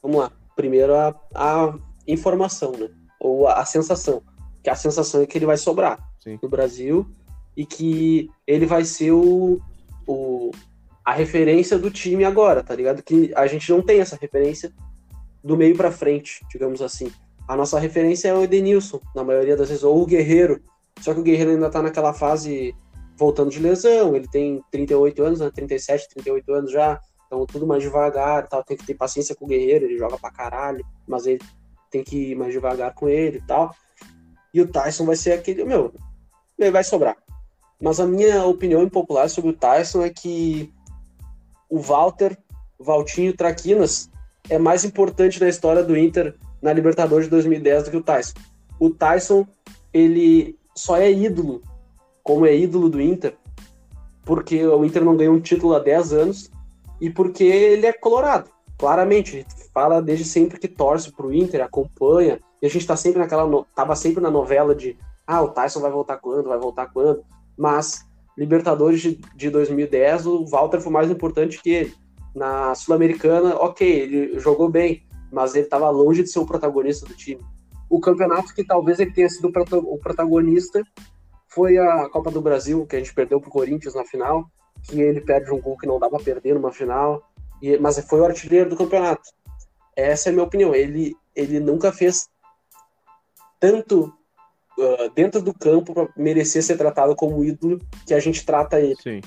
Vamos lá. Primeiro a, a informação, né? Ou a, a sensação. Que a sensação é que ele vai sobrar. Sim. No Brasil e que ele vai ser o, o... a referência do time agora, tá ligado? Que a gente não tem essa referência do meio pra frente, digamos assim. A nossa referência é o Edenilson, na maioria das vezes, ou o Guerreiro. Só que o Guerreiro ainda tá naquela fase voltando de lesão, ele tem trinta e oito anos, né? trinta e sete, trinta e oito anos já, então tudo mais devagar, tal. Tem que ter paciência com o Guerreiro, ele joga pra caralho, mas ele tem que ir mais devagar com ele e tal. E o Taison vai ser aquele, meu, ele vai sobrar. Mas a minha opinião impopular sobre o Taison é que o Walter, o Valtinho Traquinas, é mais importante na história do Inter na Libertadores de dois mil e dez do que o Taison. O Taison, ele só é ídolo, como é ídolo do Inter, porque o Inter não ganhou um título há dez anos e porque ele é colorado, claramente. Ele fala desde sempre que torce pro Inter, acompanha, e a gente tá sempre naquela no... tava sempre na novela de ah, o Taison vai voltar quando, vai voltar quando, mas Libertadores de, de dois mil e dez, o Walter foi mais importante que ele. Na Sul-Americana, ok, ele jogou bem, mas ele estava longe de ser o protagonista do time. O campeonato que talvez ele tenha sido o protagonista foi a Copa do Brasil, que a gente perdeu para o Corinthians na final, que ele perde um gol que não dá para perder numa final, e, mas foi o artilheiro do campeonato. Essa é a minha opinião. Ele, ele nunca fez tanto uh, dentro do campo para merecer ser tratado como ídolo que a gente trata ele. Sim.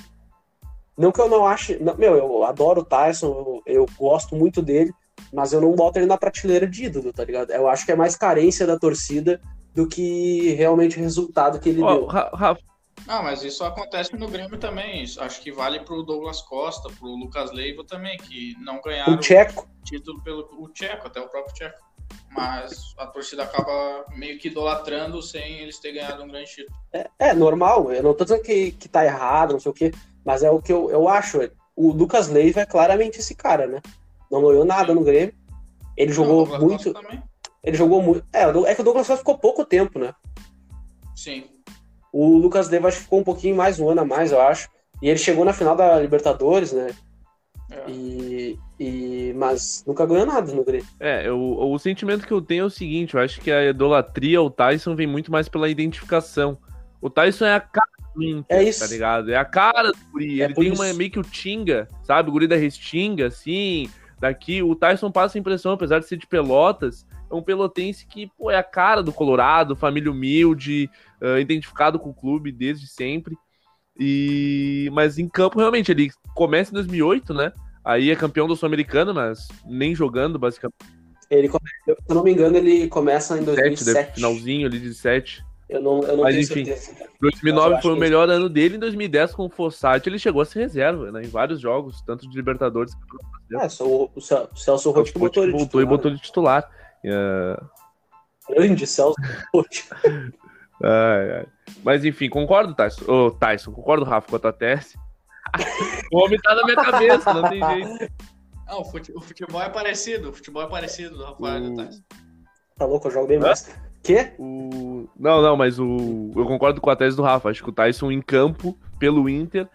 Não que eu não ache... Não, meu, eu adoro o Taison, eu, eu gosto muito dele, mas eu não boto ele na prateleira de ídolo, tá ligado? Eu acho que é mais carência da torcida do que realmente o resultado que ele oh, deu. Rafa. Não, mas isso acontece no Grêmio também. Isso acho que vale pro Douglas Costa, pro Lucas Leiva também, que não ganharam o Tcheco. Título pelo o Tcheco, até o próprio Tcheco. Mas a torcida acaba meio que idolatrando sem eles terem ganhado um grande título. É, é normal, eu não tô dizendo que, que tá errado, não sei o quê, mas é o que eu, eu acho. O Lucas Leiva é claramente esse cara, né? Não ganhou nada no Grêmio. Ele não, jogou muito. Ele jogou muito. É, é que o Douglas Costa ficou pouco tempo, né? Sim. O Lucas Leiva ficou um pouquinho mais, um ano a mais, eu acho. E ele chegou na final da Libertadores, né? É. E, e, mas nunca ganhou nada no Grêmio. É, eu, o sentimento que eu tenho é o seguinte: eu acho que a idolatria ao Taison vem muito mais pela identificação. O Taison é a cara do Inter, é isso. Tá ligado? É a cara do guri. É ele tem isso. Uma meio que o Tinga, sabe? O guri da Restinga, assim. Daqui, o Taison passa a impressão, apesar de ser de Pelotas, é um pelotense que, pô, é a cara do Colorado, família humilde, uh, identificado com o clube desde sempre, e... mas em campo, realmente, ele começa em dois mil e oito, né, aí é campeão do Sul-Americano, mas nem jogando, basicamente. Ele come... Se eu não me engano, ele começa em dois mil e sete. Finalzinho ali de sete. Eu não, eu não mas, tenho enfim, certeza. dois mil e nove foi o melhor que... ano dele, em dois mil e dez com o Fossati ele chegou a ser reserva, né, em vários jogos, tanto de Libertadores... É, só o, o Celso Roth que botou ele de titular. Voltou e botou de titular. Uh... Grande Celso Roth. Ai, ai. Mas enfim, concordo, Taison. Ô, Taison, concordo, Rafa, com a tua tese. O homem tá na minha cabeça, não tem jeito. Não, o futebol é parecido, o futebol é parecido do Rafael e do Taison. Tá louco, eu jogo bem mais. Quê? O... Não, não, mas o... eu concordo com a tese do Rafa. Acho que o Taison em campo, pelo Inter,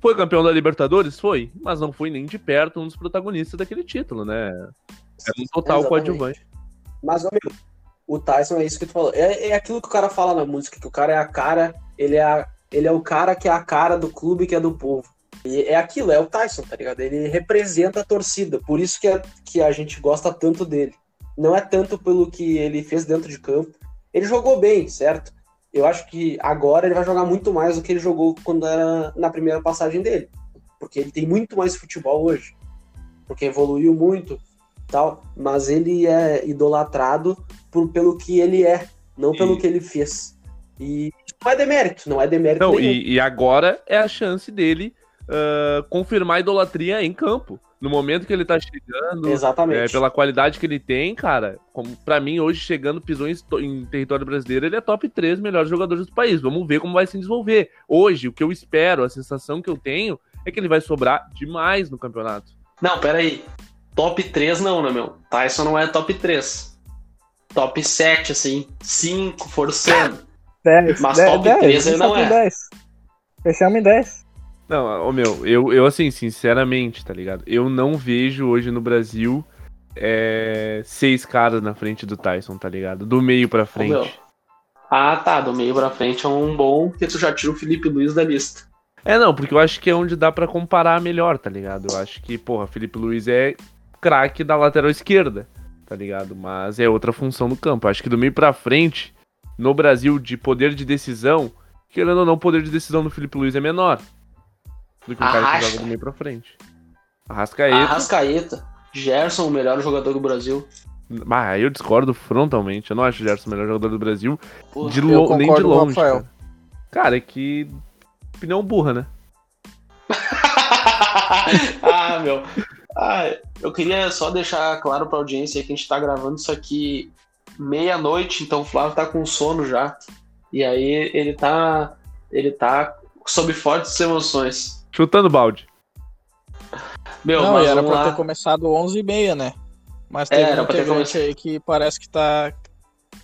foi campeão da Libertadores? Foi. Mas não foi nem de perto um dos protagonistas daquele título, né? É um total coadjuvante. Mas, amigo, o Taison é isso que tu falou. É, é aquilo que o cara fala na música, que o cara é a cara, ele é, a, ele é o cara que é a cara do clube, que é do povo. E é aquilo, é o Taison, tá ligado? Ele representa a torcida, por isso que, é, que a gente gosta tanto dele. Não é tanto pelo que ele fez dentro de campo. Ele jogou bem, certo? Eu acho que agora ele vai jogar muito mais do que ele jogou quando era na primeira passagem dele. Porque ele tem muito mais futebol hoje. Porque evoluiu muito e tal. Mas ele é idolatrado por, pelo que ele é, não e... pelo que ele fez. E isso não é demérito, não é demérito não, nenhum. E, e agora é a chance dele uh, confirmar a idolatria em campo. No momento que ele tá chegando, é, pela qualidade que ele tem, cara, como pra mim hoje, chegando, pisou em, em território brasileiro, ele é top três melhores jogadores do país. Vamos ver como vai se desenvolver. Hoje, o que eu espero, a sensação que eu tenho, é que ele vai sobrar demais no campeonato. Não, peraí. Top três não, né, meu? Taison não é top três. Top sete, assim, cinco, forçando. dez, mas dez, top dez, três ele não é. Fechamos em dez. Não, ô meu, eu, eu assim, sinceramente, tá ligado? Eu não vejo hoje no Brasil é, seis caras na frente do Taison, tá ligado? Do meio pra frente. Ô, meu. Ah, tá, do meio pra frente é um bom, porque tu já tira o Felipe Luiz da lista. É, não, porque eu acho que é onde dá pra comparar melhor, tá ligado? Eu acho que, porra, Felipe Luiz é craque da lateral esquerda, tá ligado? Mas é outra função do campo. Eu acho que do meio pra frente, no Brasil, de poder de decisão, querendo ou não, o poder de decisão do Felipe Luiz é menor do que um Arrasca. Cara que joga do meio pra frente. Arrascaeta. Arrascaeta. Gerson, o melhor jogador do Brasil. Ah, eu discordo frontalmente. Eu não acho o Gerson o melhor jogador do Brasil. Porra, de lo- nem de longe. Cara. cara, é que... Opinião burra, né? ah, meu. Ah, eu queria só deixar claro pra audiência que a gente tá gravando isso aqui meia-noite, então o Flávio tá com sono já. E aí ele tá... Ele tá sob fortes emoções. Chutando balde. Meu, não, mas era pra lá. Ter começado onze e meia, né? Mas tem é, muita gente começado. Aí que parece que tá,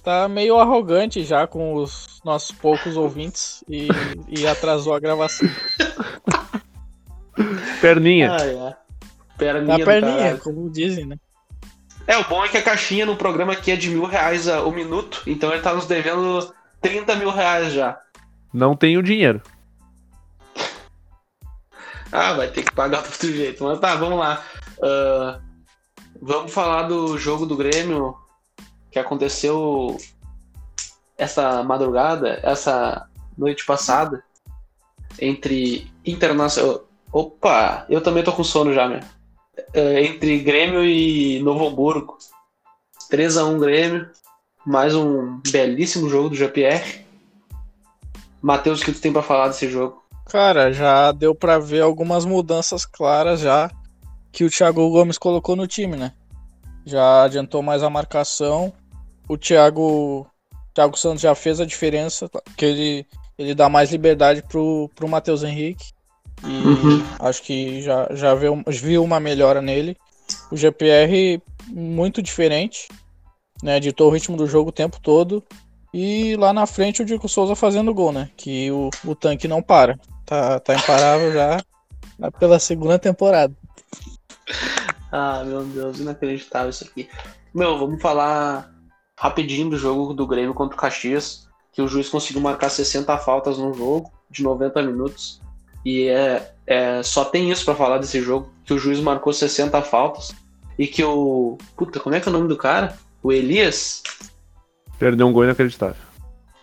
tá meio arrogante já com os nossos poucos ouvintes e, e atrasou a gravação. Perninha. Ah, é. Perninha. Na perninha, como dizem, né? É, o bom é que a caixinha no programa aqui é de mil reais o minuto, então ele tá nos devendo trinta mil reais já. Não tenho dinheiro. Ah, vai ter que pagar de outro jeito. Mas tá, vamos lá. Uh, vamos falar do jogo do Grêmio que aconteceu essa madrugada, essa noite passada, entre Internacional... Opa, eu também tô com sono já, né? Uh, entre Grêmio e Novo Hamburgo. três a um Grêmio. Mais um belíssimo jogo do Jean-Pierre. Matheus, o que tu tem pra falar desse jogo? Cara, já deu pra ver algumas mudanças claras já que o Thiago Gomes colocou no time, né? Já adiantou mais a marcação. O Thiago, Thiago Santos já fez a diferença, que ele, ele dá mais liberdade pro, pro Matheus Henrique. E uhum. acho que já, já viu, viu uma melhora nele. O G P R muito diferente, né? Ditou o ritmo do jogo o tempo todo. E lá na frente o Diego Souza fazendo gol, né? Que o, o tanque não para. Tá, tá imparável já pela segunda temporada. Ah, meu Deus, inacreditável isso aqui. Meu, vamos falar rapidinho do jogo do Grêmio contra o Caxias, que o juiz conseguiu marcar sessenta faltas num jogo de noventa minutos. E é, é só tem isso pra falar desse jogo, que o juiz marcou sessenta faltas e que o... Puta, como é que é o nome do cara? O Elias... Perdeu um gol inacreditável.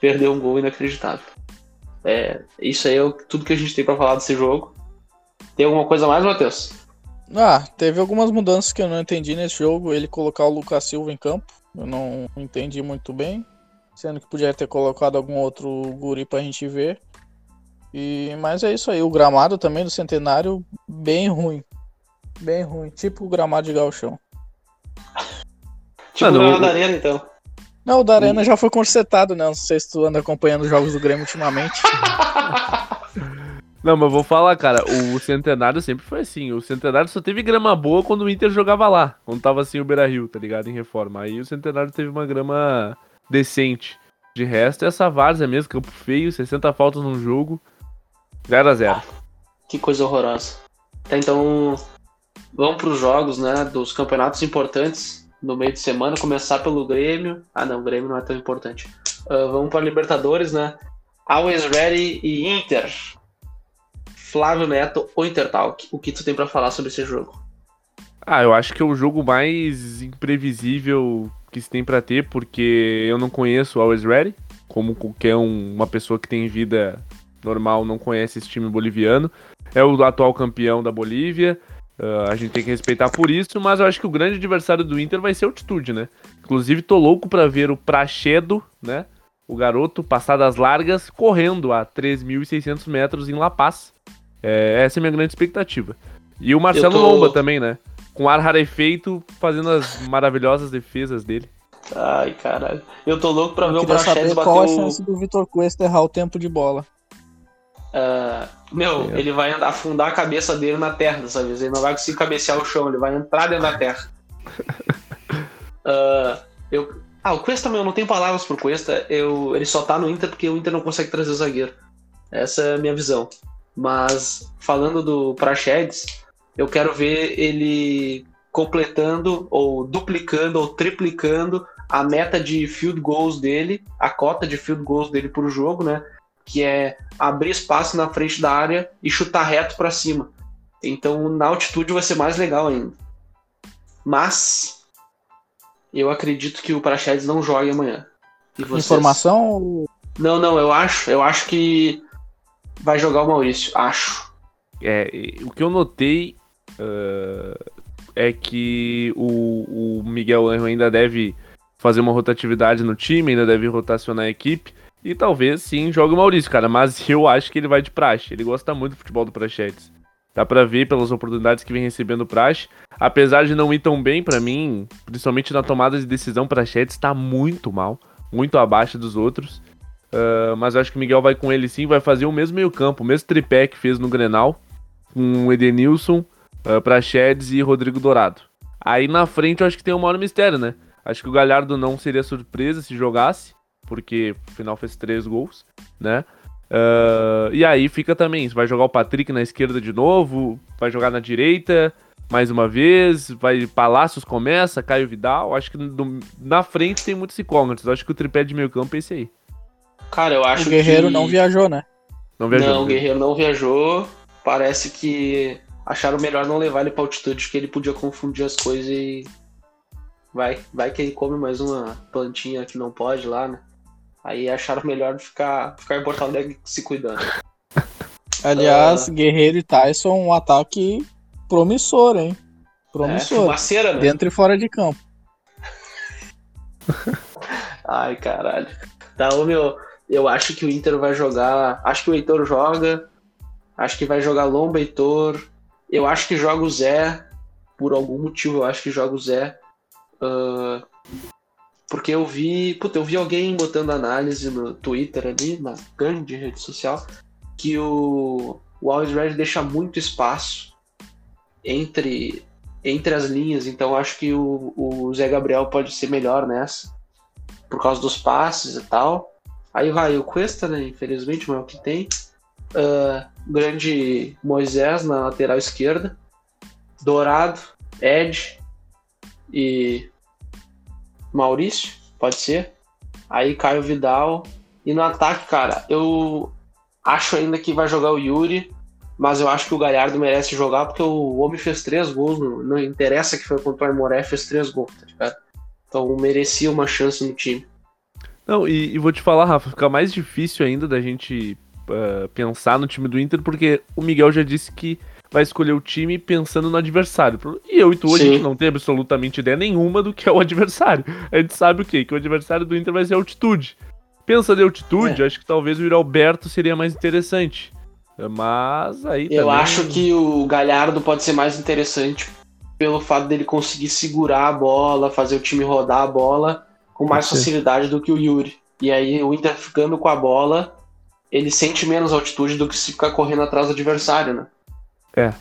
Perdeu um gol inacreditável. É, isso aí é tudo que a gente tem pra falar desse jogo. Tem alguma coisa mais, Matheus? Ah, teve algumas mudanças que eu não entendi nesse jogo. Ele colocar o Lucas Silva em campo. Eu não entendi muito bem. Sendo que podia ter colocado algum outro guri pra gente ver. E, mas é isso aí. O gramado também do Centenário, bem ruim. Bem ruim. Tipo o gramado de Gauchão. Tipo o gramado da Arena, então. Não, o da Arena e... já foi consertado, né? Não sei se tu anda acompanhando os jogos do Grêmio ultimamente. Não, mas eu vou falar, cara, o Centenário sempre foi assim. O Centenário só teve grama boa quando o Inter jogava lá, quando tava assim o Beira-Rio, tá ligado? Em reforma. Aí o Centenário teve uma grama decente. De resto, é essa várzea mesmo, campo feio, sessenta faltas num jogo, zero a zero. Ah, que coisa horrorosa. Tá, então, vamos pros jogos, né, dos campeonatos importantes no meio de semana, começar pelo Grêmio. Ah não, o Grêmio não é tão importante. Uh, vamos para Libertadores, né? Always Ready e Inter. Flávio Neto ou Intertalk, o que tu tem pra falar sobre esse jogo? Ah, eu acho que é o jogo mais imprevisível que se tem pra ter, porque eu não conheço o Always Ready, como qualquer um, uma pessoa que tem vida normal não conhece esse time boliviano. É o atual campeão da Bolívia, uh, a gente tem que respeitar por isso, mas eu acho que o grande adversário do Inter vai ser a altitude, né? Inclusive, tô louco pra ver o Praxedes, né? O garoto passar das largas, correndo a três mil e seiscentos metros em La Paz. É, essa é a minha grande expectativa. E o Marcelo tô... Lomba também, né? Com ar rarefeito, fazendo as maravilhosas defesas dele. Ai, caralho. Eu tô louco pra ver o Praxedes bater qual o... qual a chance do Vitor Cuesta errar o tempo de bola? Uh, meu, é. Ele vai afundar a cabeça dele na terra dessa vez. Ele não vai conseguir cabecear o chão, ele vai entrar dentro da terra. uh, eu... Ah, o Cuesta, meu, não tem palavras pro Cuesta. Eu... Ele só tá no Inter porque o Inter não consegue trazer o zagueiro. Essa é a minha visão. Mas, falando do Praxedes, eu quero ver ele completando, ou duplicando, ou triplicando a meta de field goals dele, a cota de field goals dele por jogo, né? Que é abrir espaço na frente da área e chutar reto para cima. Então, na altitude vai ser mais legal ainda. Mas, eu acredito que o Praxedes não jogue amanhã. E vocês? Informação? Não, não, eu acho, eu acho que vai jogar o Maurício, acho. É, o que eu notei... Uh, é que o, o Miguel Angel ainda deve fazer uma rotatividade no time, ainda deve rotacionar a equipe, e talvez sim jogue o Maurício, cara, mas eu acho que ele vai de praxe, ele gosta muito do futebol do Praxedes, dá pra ver pelas oportunidades que vem recebendo o Praxe, apesar de não ir tão bem pra mim, principalmente na tomada de decisão, o Praxedes tá muito mal, muito abaixo dos outros, uh, mas eu acho que o Miguel vai com ele sim, vai fazer o mesmo meio campo, o mesmo tripé que fez no Grenal, com o Edenilson, Uh, Praxedes e Rodrigo Dourado. Aí na frente eu acho que tem um maior mistério, né? Acho que o Gallardo não seria surpresa se jogasse, porque no final fez três gols, né? Uh, e aí fica também, vai jogar o Patrick na esquerda de novo, vai jogar na direita, mais uma vez, vai Palácios começa, Caio Vidal, acho que no, na frente tem muitos incógnitos, acho que o tripé de meio campo é esse aí. Cara, eu acho que... O Guerreiro que... não viajou, né? Não viajou. Não, o Guerreiro não viajou, parece que... Acharam melhor não levar ele pra altitude, que ele podia confundir as coisas e... Vai, vai que ele come mais uma plantinha que não pode lá, né? Aí acharam melhor ficar, ficar em Porto Alegre se cuidando. Aliás, uh... Guerreiro e Taison, um ataque promissor, hein? Promissor. É, fumaceira, né? Dentro e fora de campo. Ai, caralho. Tá, ô, meu, eu acho que o Inter vai jogar... Acho que o Heitor joga. Acho que vai jogar Lomba, Heitor... Eu acho que joga o Zé, por algum motivo eu acho que joga o Zé, uh, porque eu vi, puta, eu vi alguém botando análise no Twitter ali, na grande rede social, que o, o Always Ready deixa muito espaço entre, entre as linhas, então eu acho que o, o Zé Gabriel pode ser melhor nessa, por causa dos passes e tal. Aí vai o Cuesta, né, infelizmente, mas é o que tem. Uh, grande Moisés na lateral esquerda, Dourado, Ed e Maurício, pode ser. Aí Caio Vidal. E no ataque, cara, eu acho ainda que vai jogar o Yuri, mas eu acho que o Gallardo merece jogar porque o homem fez três gols, não, não interessa que foi contra o Borré, fez três gols, tá ligado? Então merecia uma chance no time. Não, e, e vou te falar, Rafa, fica mais difícil ainda da gente... Uh, pensar no time do Inter, porque o Miguel já disse que vai escolher o time pensando no adversário. E eu e tu, sim, a gente não tem absolutamente ideia nenhuma do que é o adversário. A gente sabe o quê? Que o adversário do Inter vai ser a altitude. Pensando em altitude, é. Acho que talvez o Iralberto seria mais interessante. Mas aí eu também... acho que o Gallardo pode ser mais interessante pelo fato dele conseguir segurar a bola, fazer o time rodar a bola com mais facilidade do que o Yuri. E aí o Inter ficando com a bola, ele sente menos altitude do que se ficar correndo atrás do adversário, né? É.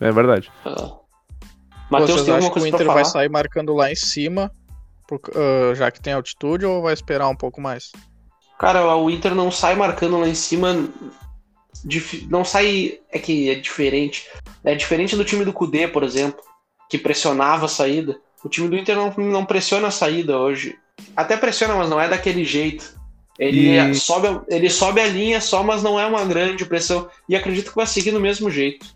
É verdade. Uh. Matheus, tem alguma coisa que o Inter vai sair marcando lá em cima, por, uh, já que tem altitude, ou vai esperar um pouco mais? Cara, o Inter não sai marcando lá em cima, dif... não sai, é que é diferente. É diferente do time do Kudê, por exemplo, que pressionava a saída. O time do Inter não, não pressiona a saída hoje. Até pressiona, mas não é daquele jeito. Ele, e... sobe, ele sobe a linha só, mas não é uma grande pressão. E acredito que vai seguir do mesmo jeito.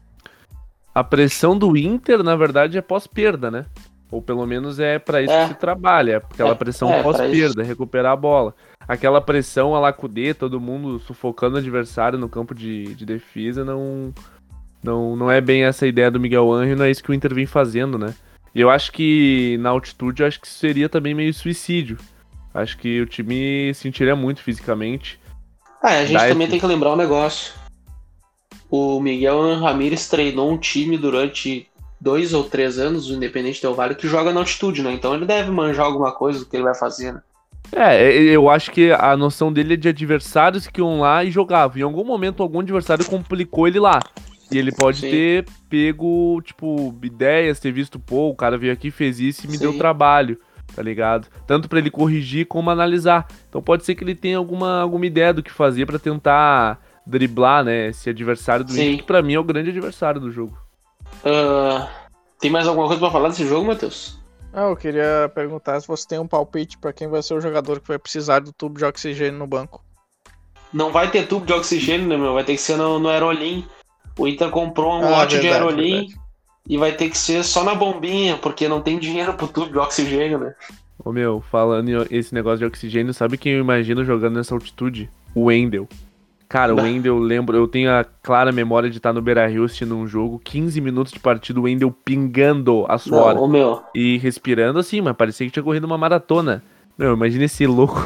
A pressão do Inter, na verdade, é pós-perda, né? Ou pelo menos é para isso é. que se trabalha. Aquela é. pressão é, pós-perda, recuperar a bola. Aquela pressão a lacudê, todo mundo sufocando o adversário no campo de, de defesa, não, não, não é bem essa ideia do Miguel Angel, não é isso que o Inter vem fazendo, né? E eu acho que na altitude, eu acho que seria também meio suicídio. Acho que o time sentiria muito fisicamente. Ah, a gente Dá também esse... tem que lembrar um negócio. O Miguel Ramírez treinou um time durante dois ou três anos, o Independente Del Valle, que joga na altitude, né? Então ele deve manjar alguma coisa do que ele vai fazer, né? É, eu acho que a noção dele é de adversários que iam lá e jogavam. Em algum momento, algum adversário complicou ele lá. E ele pode Sim. ter pego, tipo, ideias, ter visto, pô, o cara veio aqui, fez isso e me Sim. deu trabalho. Tá ligado? Tanto pra ele corrigir como analisar. Então pode ser que ele tenha alguma, alguma ideia do que fazer pra tentar driblar, né, esse adversário do Inter, que pra mim é o grande adversário do jogo. Uh, tem mais alguma coisa pra falar desse jogo, Matheus? Ah, eu queria perguntar se você tem um palpite pra quem vai ser o jogador que vai precisar do tubo de oxigênio no banco. Não vai ter tubo de oxigênio, né, meu? Vai ter que ser no, no Aerolim. O Inter comprou um ah, lote verdade, de Aerolim. Verdade. E vai ter que ser só na bombinha, porque não tem dinheiro pro tubo de oxigênio, né? Ô meu, falando esse negócio de oxigênio, sabe quem eu imagino jogando nessa altitude? O Wendel. Cara, o Wendel, eu lembro, eu tenho a clara memória de estar no Beira-Rio assistindo um jogo, quinze minutos de partida, o Wendel pingando a suor. Ô meu. E respirando assim, mas parecia que tinha corrido uma maratona. Meu, imagina esse louco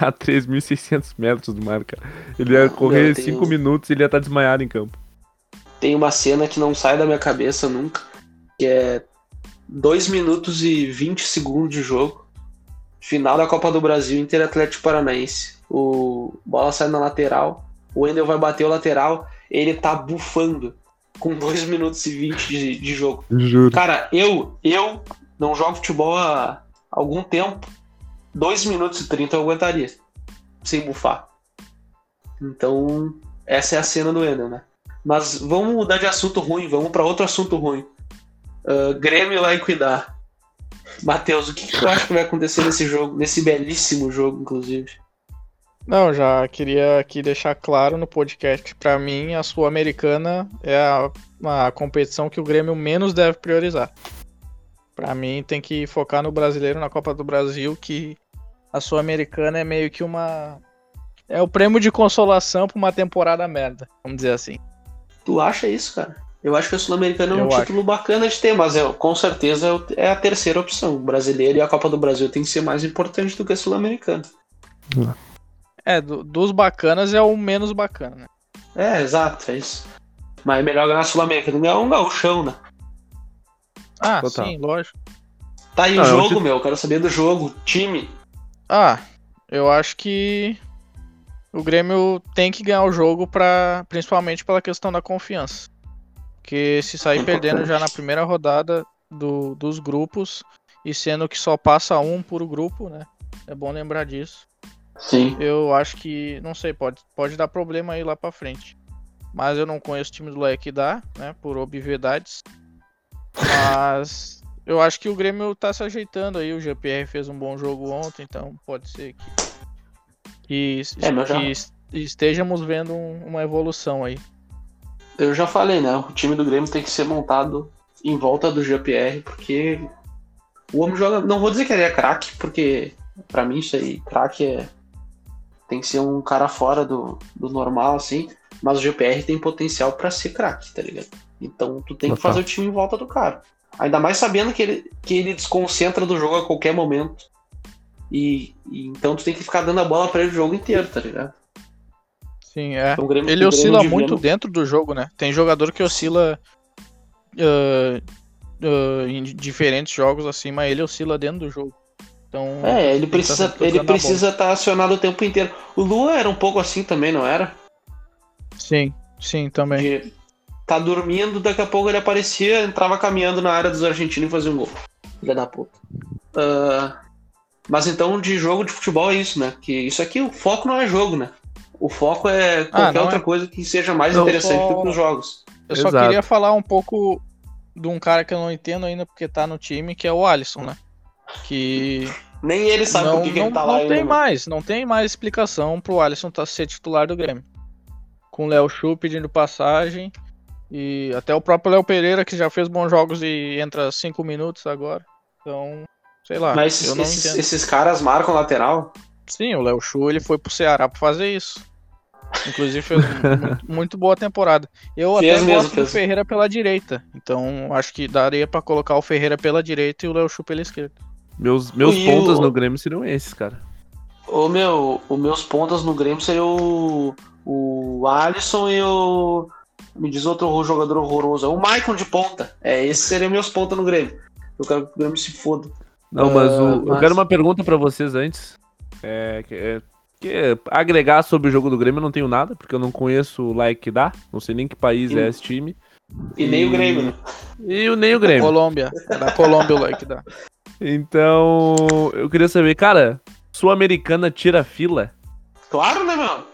a três mil e seiscentos metros do mar, cara. Ele ia correr cinco minutos e ele ia estar desmaiado em campo. Tem uma cena que não sai da minha cabeça nunca, que é dois minutos e vinte segundos de jogo, final da Copa do Brasil, Inter Atlético Paranaense. O bola sai na lateral, o Wendel vai bater o lateral, ele tá bufando com dois minutos e vinte de, de jogo. Juro. Cara, eu, eu não jogo futebol há algum tempo, dois minutos e trinta eu aguentaria, sem bufar. Então, essa é a cena do Wendel, né? Mas vamos mudar de assunto ruim, vamos para outro assunto ruim. Uh, Grêmio lá em Cuidar. Matheus, o que, que tu acha que vai acontecer nesse jogo, nesse belíssimo jogo, inclusive? Não, já queria aqui deixar claro no podcast, para mim a Sul-Americana é a, a competição que o Grêmio menos deve priorizar. Para mim tem que focar no brasileiro, na Copa do Brasil, que a Sul-Americana é meio que uma... é o prêmio de consolação para uma temporada merda, vamos dizer assim. Tu acha isso, cara? Eu acho que a Sul-Americana é um título acho. bacana de ter, mas é, com certeza é a terceira opção. O brasileiro e a Copa do Brasil tem que ser mais importante do que a Sul-Americana. É, do, dos bacanas é o menos bacana, né? É, exato, é isso. Mas é melhor ganhar a Sul-Americana, ganhar um gauchão, né? Ah, Total. sim, lógico. Tá aí ah, o jogo, eu te... meu, eu quero saber do jogo, time. Ah, eu acho que... o Grêmio tem que ganhar o jogo, pra, principalmente pela questão da confiança. Porque se sair perdendo já na primeira rodada do, dos grupos, e sendo que só passa um por grupo, né? É bom lembrar disso. Sim. Eu acho que, não sei, pode, pode dar problema aí lá pra frente. Mas eu não conheço o time do Lequidá, né? Por obviedades. Mas eu acho que o Grêmio tá se ajeitando aí. O Jean-Pierre fez um bom jogo ontem, então pode ser que... E é, estejamos vendo um, uma evolução aí. Eu já falei, né? O time do Grêmio tem que ser montado em volta do Jean-Pierre, porque o homem joga... não vou dizer que ele é craque, porque pra mim isso aí, craque é... tem que ser um cara fora do, do normal, assim, mas o Jean-Pierre tem potencial pra ser craque, tá ligado? Então tu tem que fazer o time em volta do cara. Ainda mais sabendo que ele, que ele desconcentra do jogo a qualquer momento. E, e então tu tem que ficar dando a bola pra ele o jogo inteiro, tá ligado? Sim, é. Então, Grêmio, ele oscila de muito Grêmio... dentro do jogo, né? Tem jogador que oscila uh, uh, em diferentes jogos, assim, mas ele oscila dentro do jogo. Então, é, ele precisa estar ele precisa tá acionado o tempo inteiro. O Lua era um pouco assim também, não era? Sim, sim, também. De tá dormindo, daqui a pouco ele aparecia, entrava caminhando na área dos argentinos e fazia um gol. Filha da puta. Uh, mas então, de jogo de futebol é isso, né? Que isso aqui, o foco não é jogo, né? O foco é qualquer ah, outra é... coisa que seja mais eu interessante só... do que os jogos. Eu Exato. só queria falar um pouco de um cara que eu não entendo ainda porque tá no time, que é o Alisson, né? Que nem ele sabe não, por que, que não, ele tá não lá. Não tem ainda. mais, não tem mais explicação pro Alisson tá ser titular do Grêmio. Com o Léo Chu pedindo passagem e até o próprio Léo Pereira que já fez bons jogos e entra cinco minutos agora. Então, sei lá. Mas esses, eu não esses, esses caras marcam lateral? Sim, o Léo Chu ele foi pro Ceará pra fazer isso. Inclusive fez muito, muito boa temporada. Eu fez até gosto do Ferreira pela direita. Então acho que daria pra colocar o Ferreira pela direita e o Léo Chu pela esquerda. Meus, meus pontas o... no Grêmio seriam esses, cara. Ô meu, os meus pontas no Grêmio seriam o, o Alisson e o... Me diz outro jogador horroroso. O Maicon de ponta. É, esses seriam meus pontas no Grêmio. Eu quero que o Grêmio se foda. Não, mas, o... uh, mas... eu quero uma pergunta pra vocês antes. É... é... Porque agregar sobre o jogo do Grêmio eu não tenho nada, porque eu não conheço o like que dá, não sei nem que país e, é esse time. E, e nem o Grêmio, né? E o, nem o Grêmio. Da Colômbia, da Colômbia o like dá. Então, eu queria saber, cara, Sul-Americana tira fila? Claro, né, meu?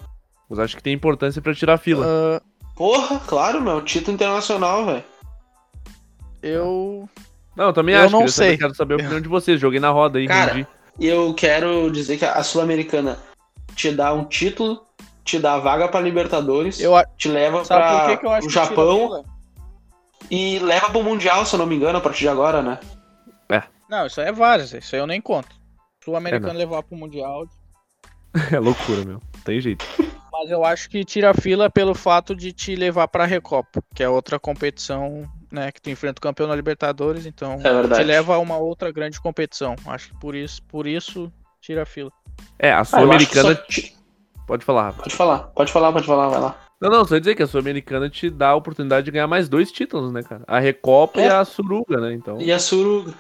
Mas acho que tem importância pra tirar fila. Uh... Porra, claro, meu, título internacional, velho. Eu... Não, eu também eu acho, não que sei. Eu quero saber a opinião de vocês, joguei na roda aí. Cara, rendi. Eu quero dizer que a Sul-Americana... te dá um título, te dá vaga pra Libertadores, eu, te leva pra o Japão e leva pro Mundial, se eu não me engano, a partir de agora, né? É. Não, isso aí é várzea, isso aí eu nem conto. Se o americano é, levar pro Mundial... É loucura, meu. Tem jeito. Mas eu acho que tira a fila pelo fato de te levar pra Recopa, que é outra competição, né, que tu enfrenta o campeão na Libertadores, então é te leva a uma outra grande competição. Acho que por isso, por isso tira a fila. É, a Sul-Americana... Ah, só... Pode falar, Rafa. Pode falar, pode falar, pode falar, vai lá. Não, não, só ia dizer que a Sul-Americana te dá a oportunidade de ganhar mais dois títulos, né, cara? A Recopa é. e a Suruga, né, então. E a Suruga.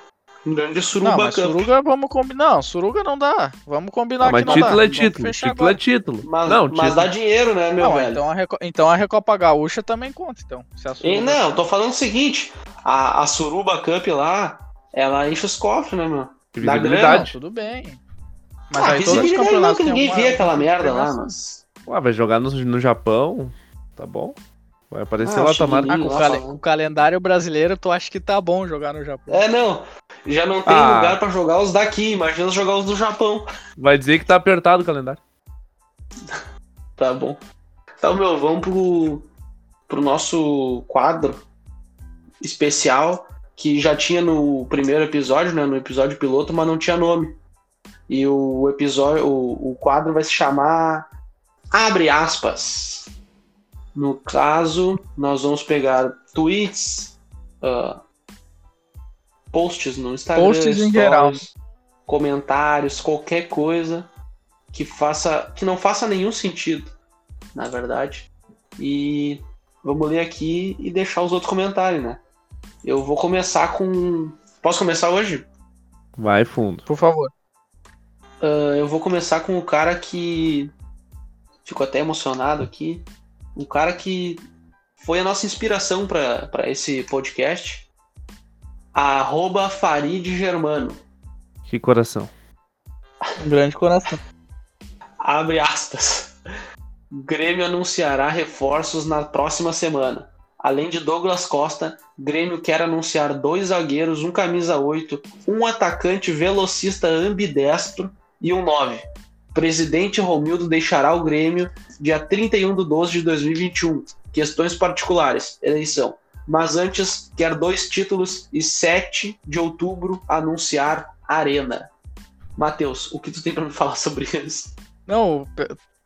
Um grande Suruga. Não, mas Suruga vamos combinar. Não, Suruga não dá. Vamos combinar ah, mas que não título dá. É título, título agora. é título. Mas, não, mas título. dá dinheiro, né, meu não, velho? Então a, Reco... então a Recopa Gaúcha também conta, então. Se a e não, tô falando o seguinte. A, a Suruba Cup lá, ela enche os cofres, né, meu? Dá grana. Tudo bem. Mas ah, aí todos os campeonatos ninguém uma... vê aquela merda lá, mas... Ué, vai jogar no, no Japão, tá bom. Vai aparecer ah, lá, tomara... Ah, com, lá cal... com o calendário brasileiro, tu acha que tá bom jogar no Japão. É, não. Já não tem ah. lugar pra jogar os daqui, imagina jogar os do Japão. Vai dizer que tá apertado o calendário. Tá bom. Então, meu, vamos pro, pro nosso quadro especial, que já tinha no primeiro episódio, né, no episódio piloto, mas não tinha nome. E o episódio, o, o quadro vai se chamar Abre Aspas. No caso, nós vamos pegar tweets, uh, posts no Instagram, posts stories, em geral, comentários, qualquer coisa que faça, que não faça nenhum sentido, na verdade. E vamos ler aqui e deixar os outros comentários, né? Eu vou começar com... Posso começar hoje? Vai fundo. Por favor. Uh, eu vou começar com o cara que... Fico até emocionado aqui. O cara que foi a nossa inspiração para esse podcast. Arroba Farid Germano. Que coração. Um grande coração. Abre aspas. Grêmio anunciará reforços na próxima semana. Além de Douglas Costa, Grêmio quer anunciar dois zagueiros, um camisa oito, um atacante velocista ambidestro e um nove. Presidente Romildo deixará o Grêmio dia trinta e um de doze de dois mil e vinte e um. Questões particulares, eleição. Mas antes, quer dois títulos e sete de outubro anunciar Arena. Matheus, o que tu tem pra me falar sobre isso? Não,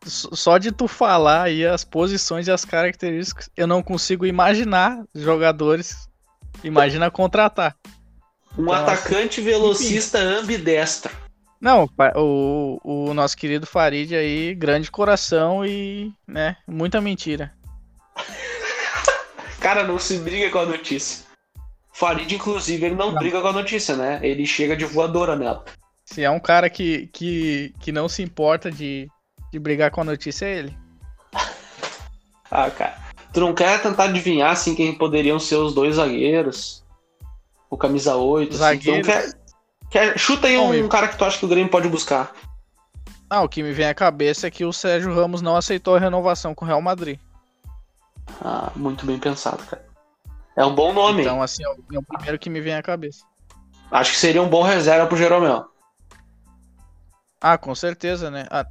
só de tu falar aí as posições e as características, eu não consigo imaginar jogadores. Imagina contratar. Um então, atacante assim, velocista enfim. ambidestro. Não, o, o nosso querido Farid aí, grande coração e, né, muita mentira. Cara, não se briga com a notícia. Farid, inclusive, ele não, não briga com a notícia, né? Ele chega de voadora nela. Se é um cara que, que, que não se importa de, de brigar com a notícia, é ele. Ah, cara. Tu não quer tentar adivinhar, assim, quem poderiam ser os dois zagueiros? O camisa oito, assim, tu não quer, quer... Chuta aí um, um cara que tu acha que o Grêmio pode buscar. Ah, o que me vem à cabeça é que o Sérgio Ramos não aceitou a renovação com o Real Madrid. Ah, muito bem pensado, cara. É um bom nome. Então, assim, é o, é o primeiro que me vem à cabeça. Acho que seria um bom reserva pro Jeromel. Ah, com certeza, né? Ah,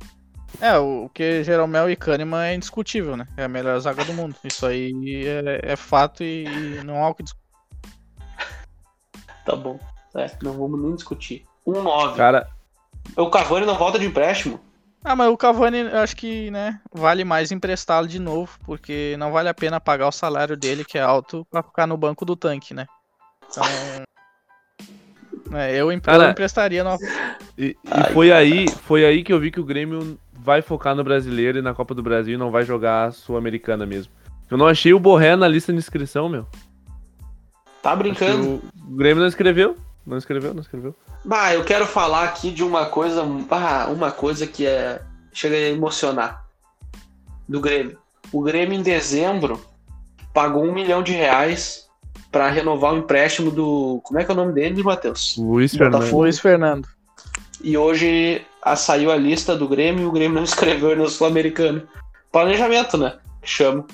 é, o que Jeromel e Kahneman é indiscutível, né? É a melhor zaga do mundo. Isso aí é, é fato e, e não há o que discutir. Tá bom. É, não vamos nem discutir. um nove. Cara... O Cavani não volta de empréstimo? Ah, mas o Cavani, eu acho que, né, vale mais emprestá-lo de novo, porque não vale a pena pagar o salário dele, que é alto, pra ficar no banco do tanque, né? Então... É, eu, empre- cara, eu emprestaria no... E, e foi, aí, foi aí que eu vi que o Grêmio vai focar no brasileiro e na Copa do Brasil e não vai jogar a Sul-Americana mesmo. Eu não achei o Borré na lista de inscrição, meu. Tá brincando? O Grêmio não escreveu. Não escreveu, não escreveu. Bah, eu quero falar aqui de uma coisa, ah, uma coisa que é... chega a emocionar. Do Grêmio. O Grêmio, em dezembro, pagou um milhão de reais... pra renovar o empréstimo do... Como é que é o nome dele, Matheus? Luiz Fernando. Luiz Fernando. E hoje a, saiu a lista do Grêmio e o Grêmio não escreveu no Sul-Americano. Planejamento, né? Chama.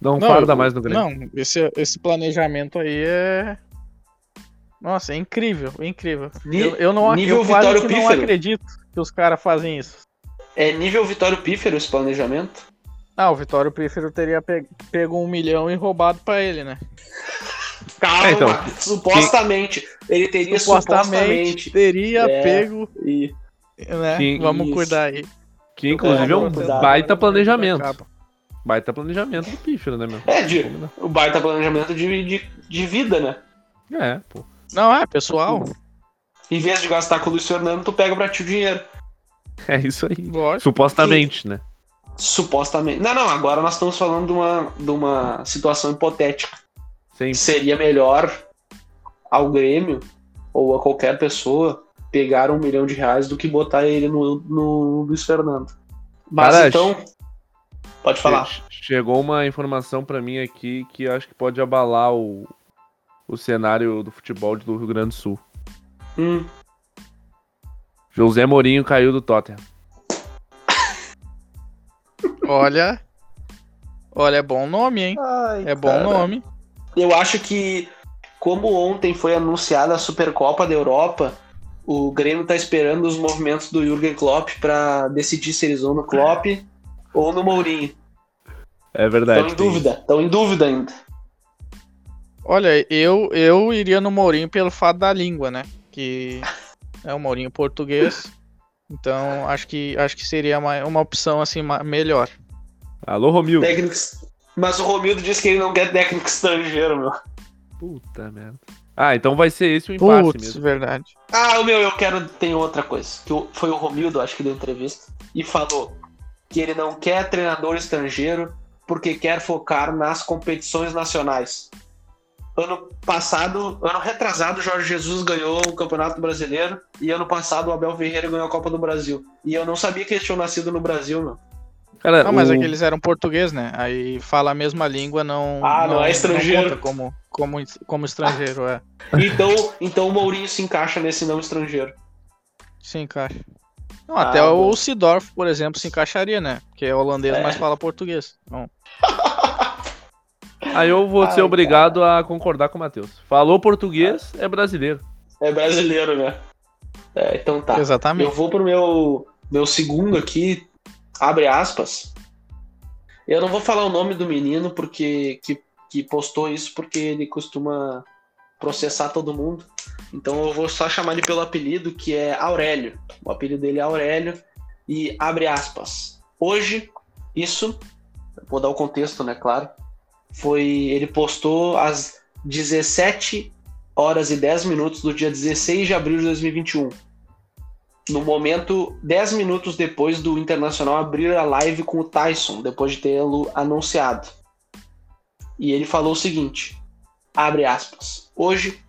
Não, não farda mais no Grêmio. Não, esse, esse planejamento aí é... Nossa, é incrível, é incrível. Ni, eu eu, não, nível eu Vitório que não acredito que os caras fazem isso. É nível Vitório Pífero esse planejamento? Ah, o Vitório Pífero teria pe- pego um milhão e roubado pra ele, né? Calma, é, então, supostamente. Que... Ele teria supostamente. supostamente teria é, pego. E... Né? Que, Vamos isso. cuidar aí. Que inclusive é um cuidar, baita planejamento. Baita planejamento do Pífero, né, meu? É, de, o baita planejamento de, de, de vida, né? É, pô. Não, é, pessoal. Em vez de gastar com o Luiz Fernando, tu pega pra ti o dinheiro. É isso aí. Lógico. Supostamente, e... né? Supostamente. Não, não, agora nós estamos falando de uma, de uma situação hipotética. Sim. Seria melhor ao Grêmio ou a qualquer pessoa pegar um milhão de reais do que botar ele no, no Luiz Fernando. Mas cara, então, pode falar. Chegou uma informação pra mim aqui que acho que pode abalar o, o cenário do futebol do Rio Grande do Sul. Hum. José Mourinho caiu do Tottenham. Olha, olha, é bom nome, hein? Ai, é bom cara. nome. Eu acho que, como ontem foi anunciada a Supercopa da Europa, o Grêmio tá esperando os movimentos do Jürgen Klopp pra decidir se eles vão no Klopp é. ou no Mourinho. É verdade. Estão em dúvida, estão em dúvida ainda. Olha, eu, eu iria no Mourinho pelo fato da língua, né? Que é o Mourinho português. Então, acho que, acho que seria uma, uma opção assim, melhor. Alô, Romildo. Técnicos... Mas o Romildo disse que ele não quer técnico estrangeiro, meu. Puta merda. Ah, então vai ser esse o impasse Putz, mesmo. Verdade. Ah, o meu, eu quero... Tem outra coisa. Que foi o Romildo, acho que deu entrevista, e falou que ele não quer treinador estrangeiro porque quer focar nas competições nacionais. Ano passado, ano retrasado, o Jorge Jesus ganhou o Campeonato Brasileiro e ano passado o Abel Ferreira ganhou a Copa do Brasil. E eu não sabia que eles tinham nascido no Brasil, meu. Cara, não, mas o... é que eles eram português, né? Aí fala a mesma língua, não... Ah, não, não é estrangeiro. Não como, como, como estrangeiro, é. Então, então o Mourinho se encaixa nesse não estrangeiro. Se encaixa. Não, até ah, o Sidorf, por exemplo, se encaixaria, né? Porque é holandês, é. mas fala português. Então... Aí eu vou Ai, ser obrigado cara. a concordar com o Matheus. Falou português, é brasileiro. É brasileiro, né? É, então tá. Exatamente. Eu vou pro meu, meu segundo aqui... Abre aspas. Eu não vou falar o nome do menino porque que, que postou isso, porque ele costuma processar todo mundo. Então eu vou só chamar ele pelo apelido, que é Aurélio. O apelido dele é Aurélio. E abre aspas. Hoje, isso, vou dar o contexto, né, claro. Foi, ele postou às dezessete horas e dez minutos do dia dezesseis de abril de dois mil e vinte e um. No momento, dez minutos depois do Internacional abrir a live com o Taison, depois de tê-lo anunciado. E ele falou o seguinte, abre aspas, hoje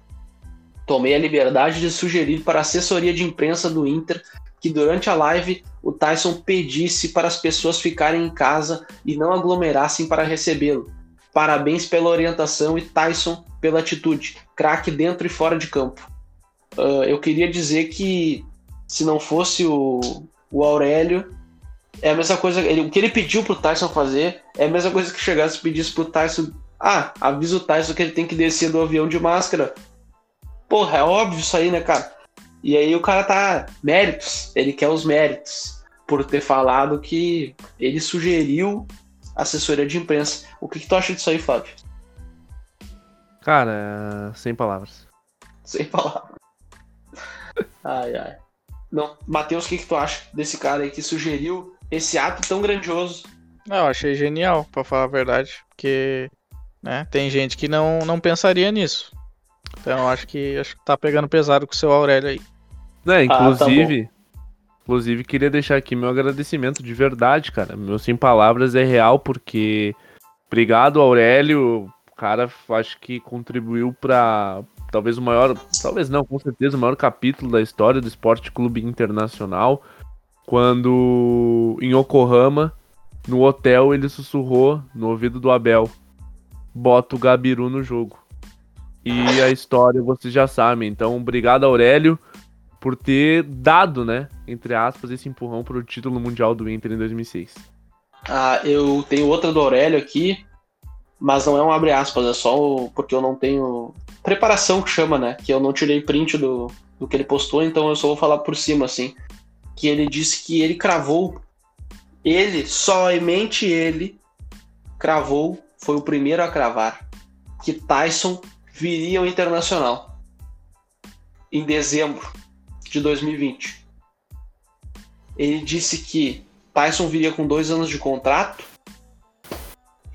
Tomei a liberdade de sugerir para a assessoria de imprensa do Inter que durante a live o Taison pedisse para as pessoas ficarem em casa e não aglomerassem para recebê-lo. Parabéns pela orientação e Taison pela atitude, craque dentro e fora de campo. Uh, eu queria dizer que se não fosse o, o Aurélio, é a mesma coisa, ele, o que ele pediu pro Taison fazer é a mesma coisa que chegasse e pedisse pro Taison, ah, avisa o Taison que ele tem que descer do avião de máscara. Porra, é óbvio isso aí, né, cara? E aí o cara tá... Méritos. Ele quer os méritos. Por ter falado que ele sugeriu assessoria de imprensa. O que, que tu acha disso aí, Fábio? Cara, sem palavras. Sem palavras. Ai, ai. Não, Matheus, o que, que tu acha desse cara aí que sugeriu esse ato tão grandioso? Não, eu achei genial, pra falar a verdade. Porque, né, tem gente que não, não pensaria nisso. Então acho que, acho que tá pegando pesado com o seu Aurélio aí. É, inclusive, ah, tá inclusive queria deixar aqui meu agradecimento de verdade, cara. Meu sem palavras é real, porque obrigado, Aurélio. Cara, acho que contribuiu pra talvez o maior, talvez não, com certeza o maior capítulo da história do Esporte Clube Internacional, quando em Yokohama, no hotel, ele sussurrou no ouvido do Abel: bota o Gabiru no jogo. E a história vocês já sabem. Então, obrigado, Aurélio, por ter dado, né, entre aspas, esse empurrão para o título mundial do Inter em dois mil e seis. Ah, eu tenho outra do Aurélio aqui, mas não é um abre aspas, é só porque eu não tenho... preparação que chama, né? Que eu não tirei print do, do que ele postou, então eu só vou falar por cima, assim. Que ele disse que ele cravou, ele, somente ele, cravou, foi o primeiro a cravar, que Taison... viria ao Internacional em dezembro de dois mil e vinte. Ele disse que Taison viria com dois anos de contrato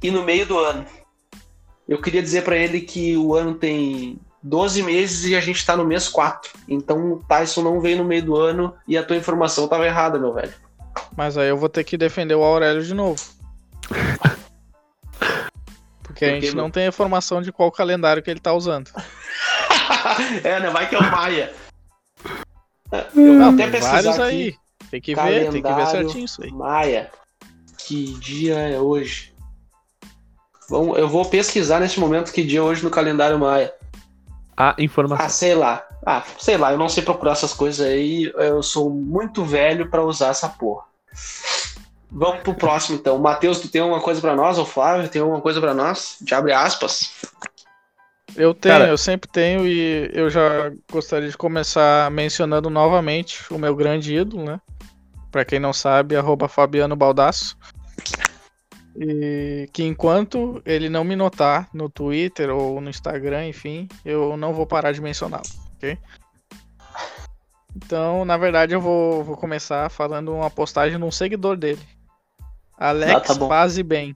e no meio do ano. Eu queria dizer para ele que o ano tem doze meses e a gente está no mês quatro. Então o Taison não veio no meio do ano e a tua informação estava errada, meu velho. Mas aí eu vou ter que defender o Aurélio de novo. Porque a gente não tem informação de qual calendário que ele tá usando. É, né? Vai que é o Maia. Eu vou até pesquisar aqui. Aí. Tem que ver, tem que ver certinho isso aí. Maia. Que dia é hoje? Bom, eu vou pesquisar nesse momento que dia é hoje no calendário Maia. Ah, informação. Ah, sei lá. Ah, sei lá. Eu não sei procurar essas coisas aí. Eu sou muito velho pra usar essa porra. Vamos pro próximo, então. Matheus, tu tem alguma coisa pra nós? O Flávio tem alguma coisa pra nós? De abre aspas. Eu tenho, cara, eu sempre tenho e eu já gostaria de começar mencionando novamente o meu grande ídolo, né? Pra quem não sabe, arroba Fabiano Baldasso. E que enquanto ele não me notar no Twitter ou no Instagram, enfim, eu não vou parar de mencioná-lo, ok? Então, na verdade, eu vou, vou começar falando uma postagem de um seguidor dele. Alex ah, tá Faze Bem.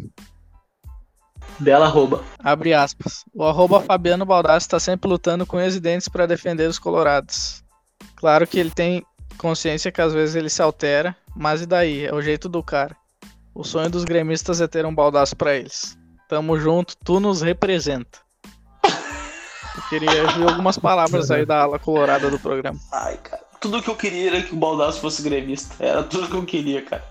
Bela arroba. Abre aspas. O arroba Fabiano Baldasso está sempre lutando com unhas e dentes para defender os colorados. Claro que ele tem consciência que às vezes ele se altera, mas e daí? É o jeito do cara. O sonho dos gremistas é ter um Baldasso para eles. Tamo junto, tu nos representa. Eu queria ver algumas palavras aí da ala colorada do programa. Ai, cara. Tudo que eu queria era que o Baldasso fosse gremista. Era tudo que eu queria, cara.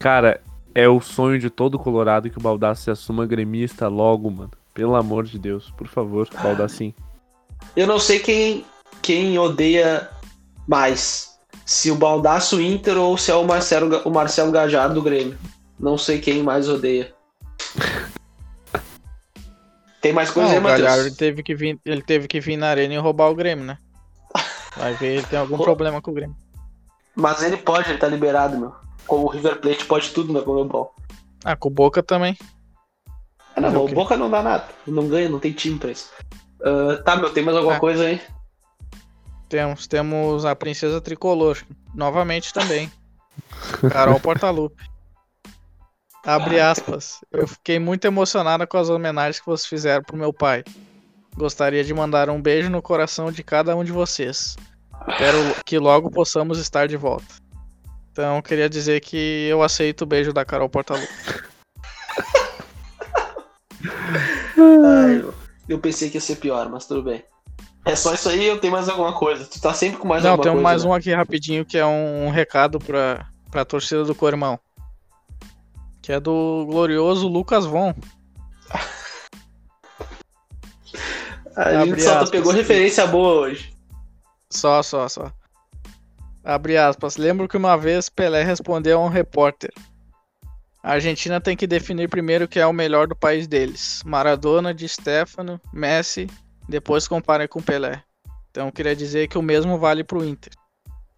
Cara, é o sonho de todo colorado que o Baldasso se assuma gremista logo, mano. Pelo amor de Deus, por favor, Baldassinho. Eu não sei quem, quem odeia mais. Se o Baldasso Inter ou se é o Marcelo, o Marcelo Gallardo do Grêmio. Não sei quem mais odeia. Tem mais coisa não, aí, Matheus? O Gallardo teve que vir, ele teve que vir na Arena e roubar o Grêmio, né? Vai ver, ele tem algum Pô. problema com o Grêmio. Mas ele pode, ele tá liberado, meu. Como o River Plate pode tudo, né? Como é bom. Ah, com o Boca também. Ah, não, não o Boca não dá nada. Não ganha, não tem time pra isso. Uh, tá, meu, tem mais alguma ah, coisa aí? Temos, temos a Princesa Tricolor. Novamente também. Carol Portaluppi. Abre aspas. Eu fiquei muito emocionada com as homenagens que vocês fizeram pro meu pai. Gostaria de mandar um beijo no coração de cada um de vocês. Espero que logo possamos estar de volta. Então, queria dizer que eu aceito o beijo da Carol Portaluppi. Eu pensei que ia ser pior, mas tudo bem. É só isso aí ou tem mais alguma coisa? Tu tá sempre com mais Não, alguma coisa? Não, tem mais né? um aqui rapidinho, que é um recado pra, pra torcida do Cormão. Que é do glorioso Lucas Von. A gente Abre só aspas, pegou referência boa hoje. Só, só, só. Abre aspas. Lembro que uma vez Pelé respondeu a um repórter: a Argentina tem que definir primeiro quem é o melhor do país deles. Maradona, Di Stefano, Messi, depois compara com Pelé. Então queria dizer que o mesmo vale pro Inter.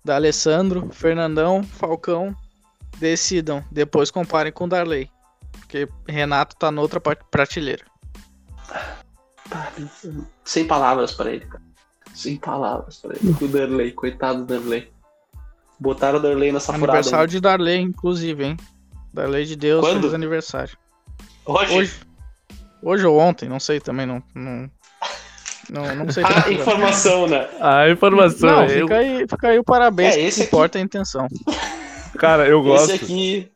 D'Alessandro, Fernandão, Falcão, decidam. Depois comparem com Darley. Porque Renato tá noutra prateleira. Sem palavras pra ele, cara. Sem palavras pra ele. O Darley, coitado do Darley. Botaram o Darley nessa furada. Aniversário de Darley, inclusive, hein? Darley de Deus, Quando? feliz aniversário. Hoje? Hoje? Hoje ou ontem, não sei também, não... não... Não, não sei a informação, né? A informação. Não, eu... fica, aí, fica aí o parabéns, é, esse que importa aqui... a intenção. Cara, eu gosto. Esse aqui,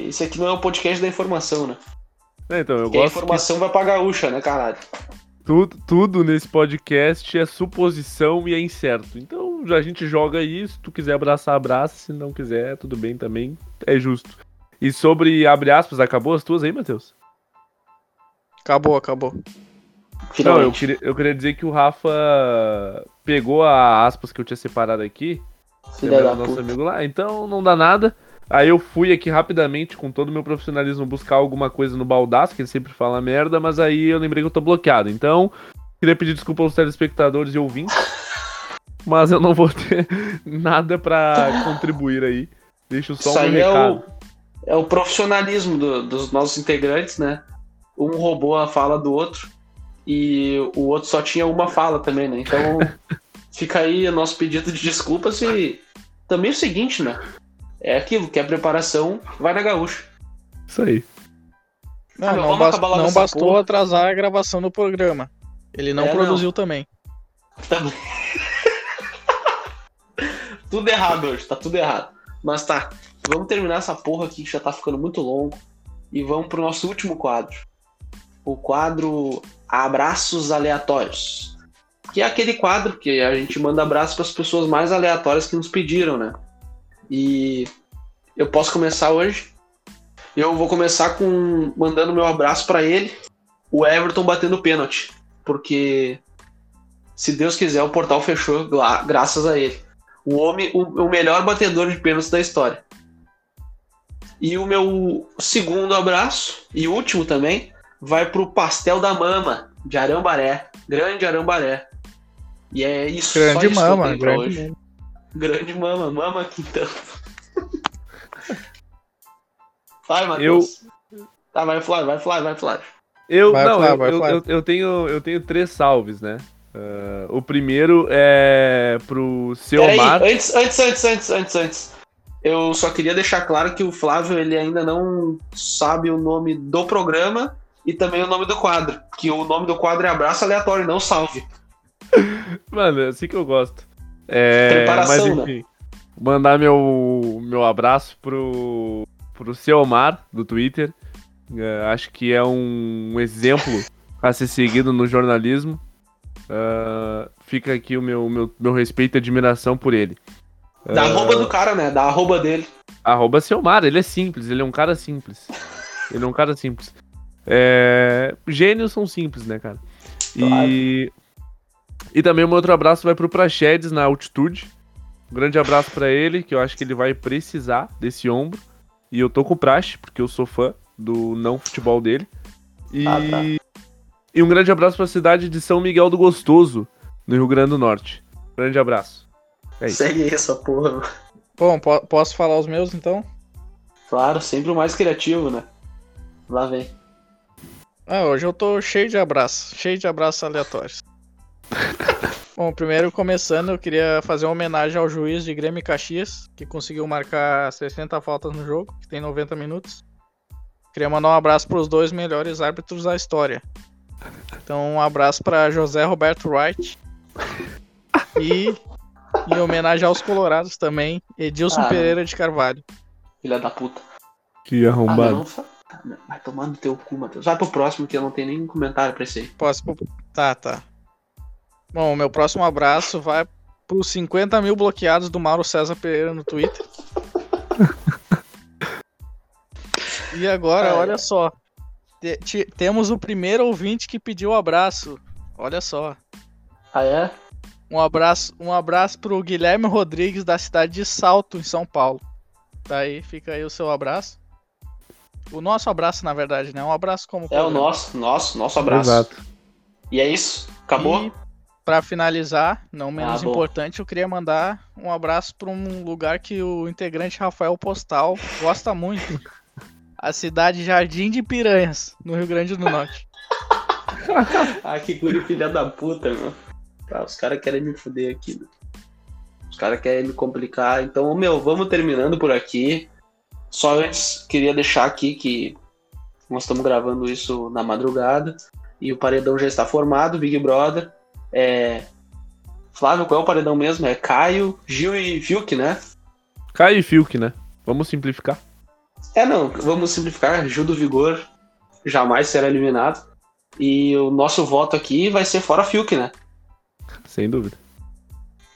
esse aqui não é o podcast da informação, né? É, então, eu Porque gosto a informação que... vai pra gaúcha, né, caralho? Tudo, tudo nesse podcast é suposição e é incerto. Então, a gente joga isso. Se tu quiser abraçar, abraça. Se não quiser, tudo bem também. É justo. E sobre, abre aspas, acabou as tuas aí, Matheus? Acabou, acabou. Não, eu, queria, eu queria dizer que o Rafa pegou a aspas que eu tinha separado aqui. Lembrando do nosso puta. amigo lá. Então não dá nada. Aí eu fui aqui rapidamente, com todo o meu profissionalismo, buscar alguma coisa no Baldasso, que ele sempre fala merda, mas aí eu lembrei que eu tô bloqueado. Então, queria pedir desculpa aos telespectadores e ouvintes. Mas eu não vou ter nada pra contribuir aí. Deixa só Isso um aí recado. É o, é o profissionalismo do, dos nossos integrantes, né? Um roubou a fala do outro. E o outro só tinha uma fala também, né? Então fica aí o nosso pedido de desculpas e também é o seguinte, né? É aquilo, que a preparação vai na gaúcha. Isso aí. Não, ah, meu, não, bast- não bastou porra. atrasar a gravação do programa. Ele não é, produziu não. também. Tá... tudo errado hoje, tá tudo errado. Mas tá, vamos terminar essa porra aqui que já tá ficando muito longo e vamos pro nosso último quadro. O quadro Abraços Aleatórios, que é aquele quadro que a gente manda abraços para as pessoas mais aleatórias que nos pediram, né? E eu posso começar hoje. Eu vou começar com mandando meu abraço para ele, o Everton batendo pênalti, porque se Deus quiser o portal fechou gra- graças a ele. O homem, o, o melhor batedor de pênaltis da história. E o meu segundo abraço e último também vai pro Pastel da Mama, de Arambaré. Grande Arambaré. E é isso, grande só isso mama, que eu tenho pra grande hoje. Mama. Grande mama, mama aqui então. Vai, Matheus. Eu... Tá, vai, Flávio, vai, Flávio, vai, Flávio. Eu, vai, não, Flávio, eu, vai, Flávio. Eu, eu, eu, tenho, eu tenho três salves, né? Uh, o primeiro é pro seu Pera Mar... Aí, antes, antes, antes, antes, antes, antes. Eu só queria deixar claro que o Flávio, ele ainda não sabe o nome do programa... E também o nome do quadro, que o nome do quadro é Abraço Aleatório, não Salve. Mano, é assim que eu gosto. É, Preparação, mas enfim, né? Mandar meu, meu abraço pro, pro seu Omar, do Twitter. Uh, acho que é um exemplo a ser seguido no jornalismo. Uh, fica aqui o meu, meu, meu respeito e admiração por ele. Da uh, arroba do cara, né? Da arroba dele. Arroba seu Omar, ele é simples, ele é um cara simples. Ele é um cara simples. É... Gênios são simples, né, cara? Claro. E... e também o meu outro abraço vai pro Praxedes na altitude. Um grande abraço pra ele, que eu acho que ele vai precisar desse ombro. E eu tô com o Praxe, porque eu sou fã do não futebol dele. E... Ah, tá. E um grande abraço pra cidade de São Miguel do Gostoso, no Rio Grande do Norte. Grande abraço. É isso. Segue essa porra. Bom, po- posso falar os meus então? Claro, sempre o mais criativo, né? Lá vem. Ah, hoje eu tô cheio de abraços, cheio de abraços aleatórios. Bom, primeiro começando, eu queria fazer uma homenagem ao juiz de Grêmio e Caxias, que conseguiu marcar sessenta faltas no jogo, que tem noventa minutos. Queria mandar um abraço para os dois melhores árbitros da história. Então, um abraço para José Roberto Wright. E em homenagem aos colorados também, Edilson ah, Pereira de Carvalho. Filha da puta. Que arrombado. Ah, vai tomando teu cu, Matheus. Vai pro próximo que eu não tenho nem comentário pra esse aí. Posso? Tá, tá. Bom, meu próximo abraço vai para os cinquenta mil bloqueados do Mauro César Pereira no Twitter. E agora, Ai. olha só, te, te, temos o primeiro ouvinte que pediu o abraço. Olha só. Ah, é? Um abraço, um abraço pro Guilherme Rodrigues, da cidade de Salto, em São Paulo. Tá aí, fica aí o seu abraço. O nosso abraço, na verdade, né? Um abraço como... É o nosso, nosso, nosso abraço. Exato. E é isso, acabou? E, pra finalizar, não menos ah, importante, eu queria mandar um abraço pra um lugar que o integrante Rafael Postal gosta muito. A cidade Jardim de Piranhas, no Rio Grande do Norte. Ah, que guri filha da puta, meu. Ah, os caras querem me fuder aqui, meu. Os caras querem me complicar. Então, meu, vamos terminando por aqui. Só antes, queria deixar aqui que nós estamos gravando isso na madrugada e o paredão já está formado, Big Brother. É... Flávio, qual é o paredão mesmo? É Caio, Gil e Fiuk, né? Caio e Fiuk, né? Vamos simplificar. É, não, vamos simplificar. Gil do Vigor jamais será eliminado. E o nosso voto aqui vai ser fora Fiuk, né? Sem dúvida.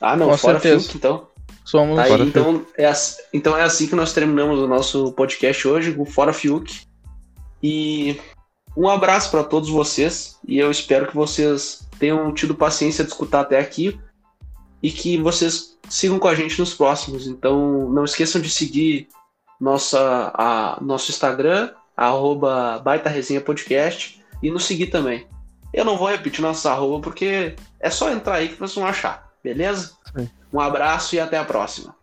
Ah, não, Com fora certeza. Fiuk, então. Somos tá aí, então, é assim, então é assim que nós terminamos o nosso podcast hoje, o Fora Fiuk. E um abraço para todos vocês. E eu espero que vocês tenham tido paciência de escutar até aqui. E que vocês sigam com a gente nos próximos. Então não esqueçam de seguir nossa, a, nosso Instagram, arroba Baita Resenha Podcast. E nos seguir também. Eu não vou repetir nossa arroba porque é só entrar aí que vocês vão achar. Beleza? Sim. Um abraço e até a próxima.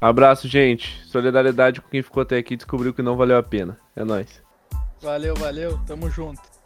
Abraço, gente. Solidariedade com quem ficou até aqui e descobriu que não valeu a pena. É nóis. Valeu, valeu. Tamo junto.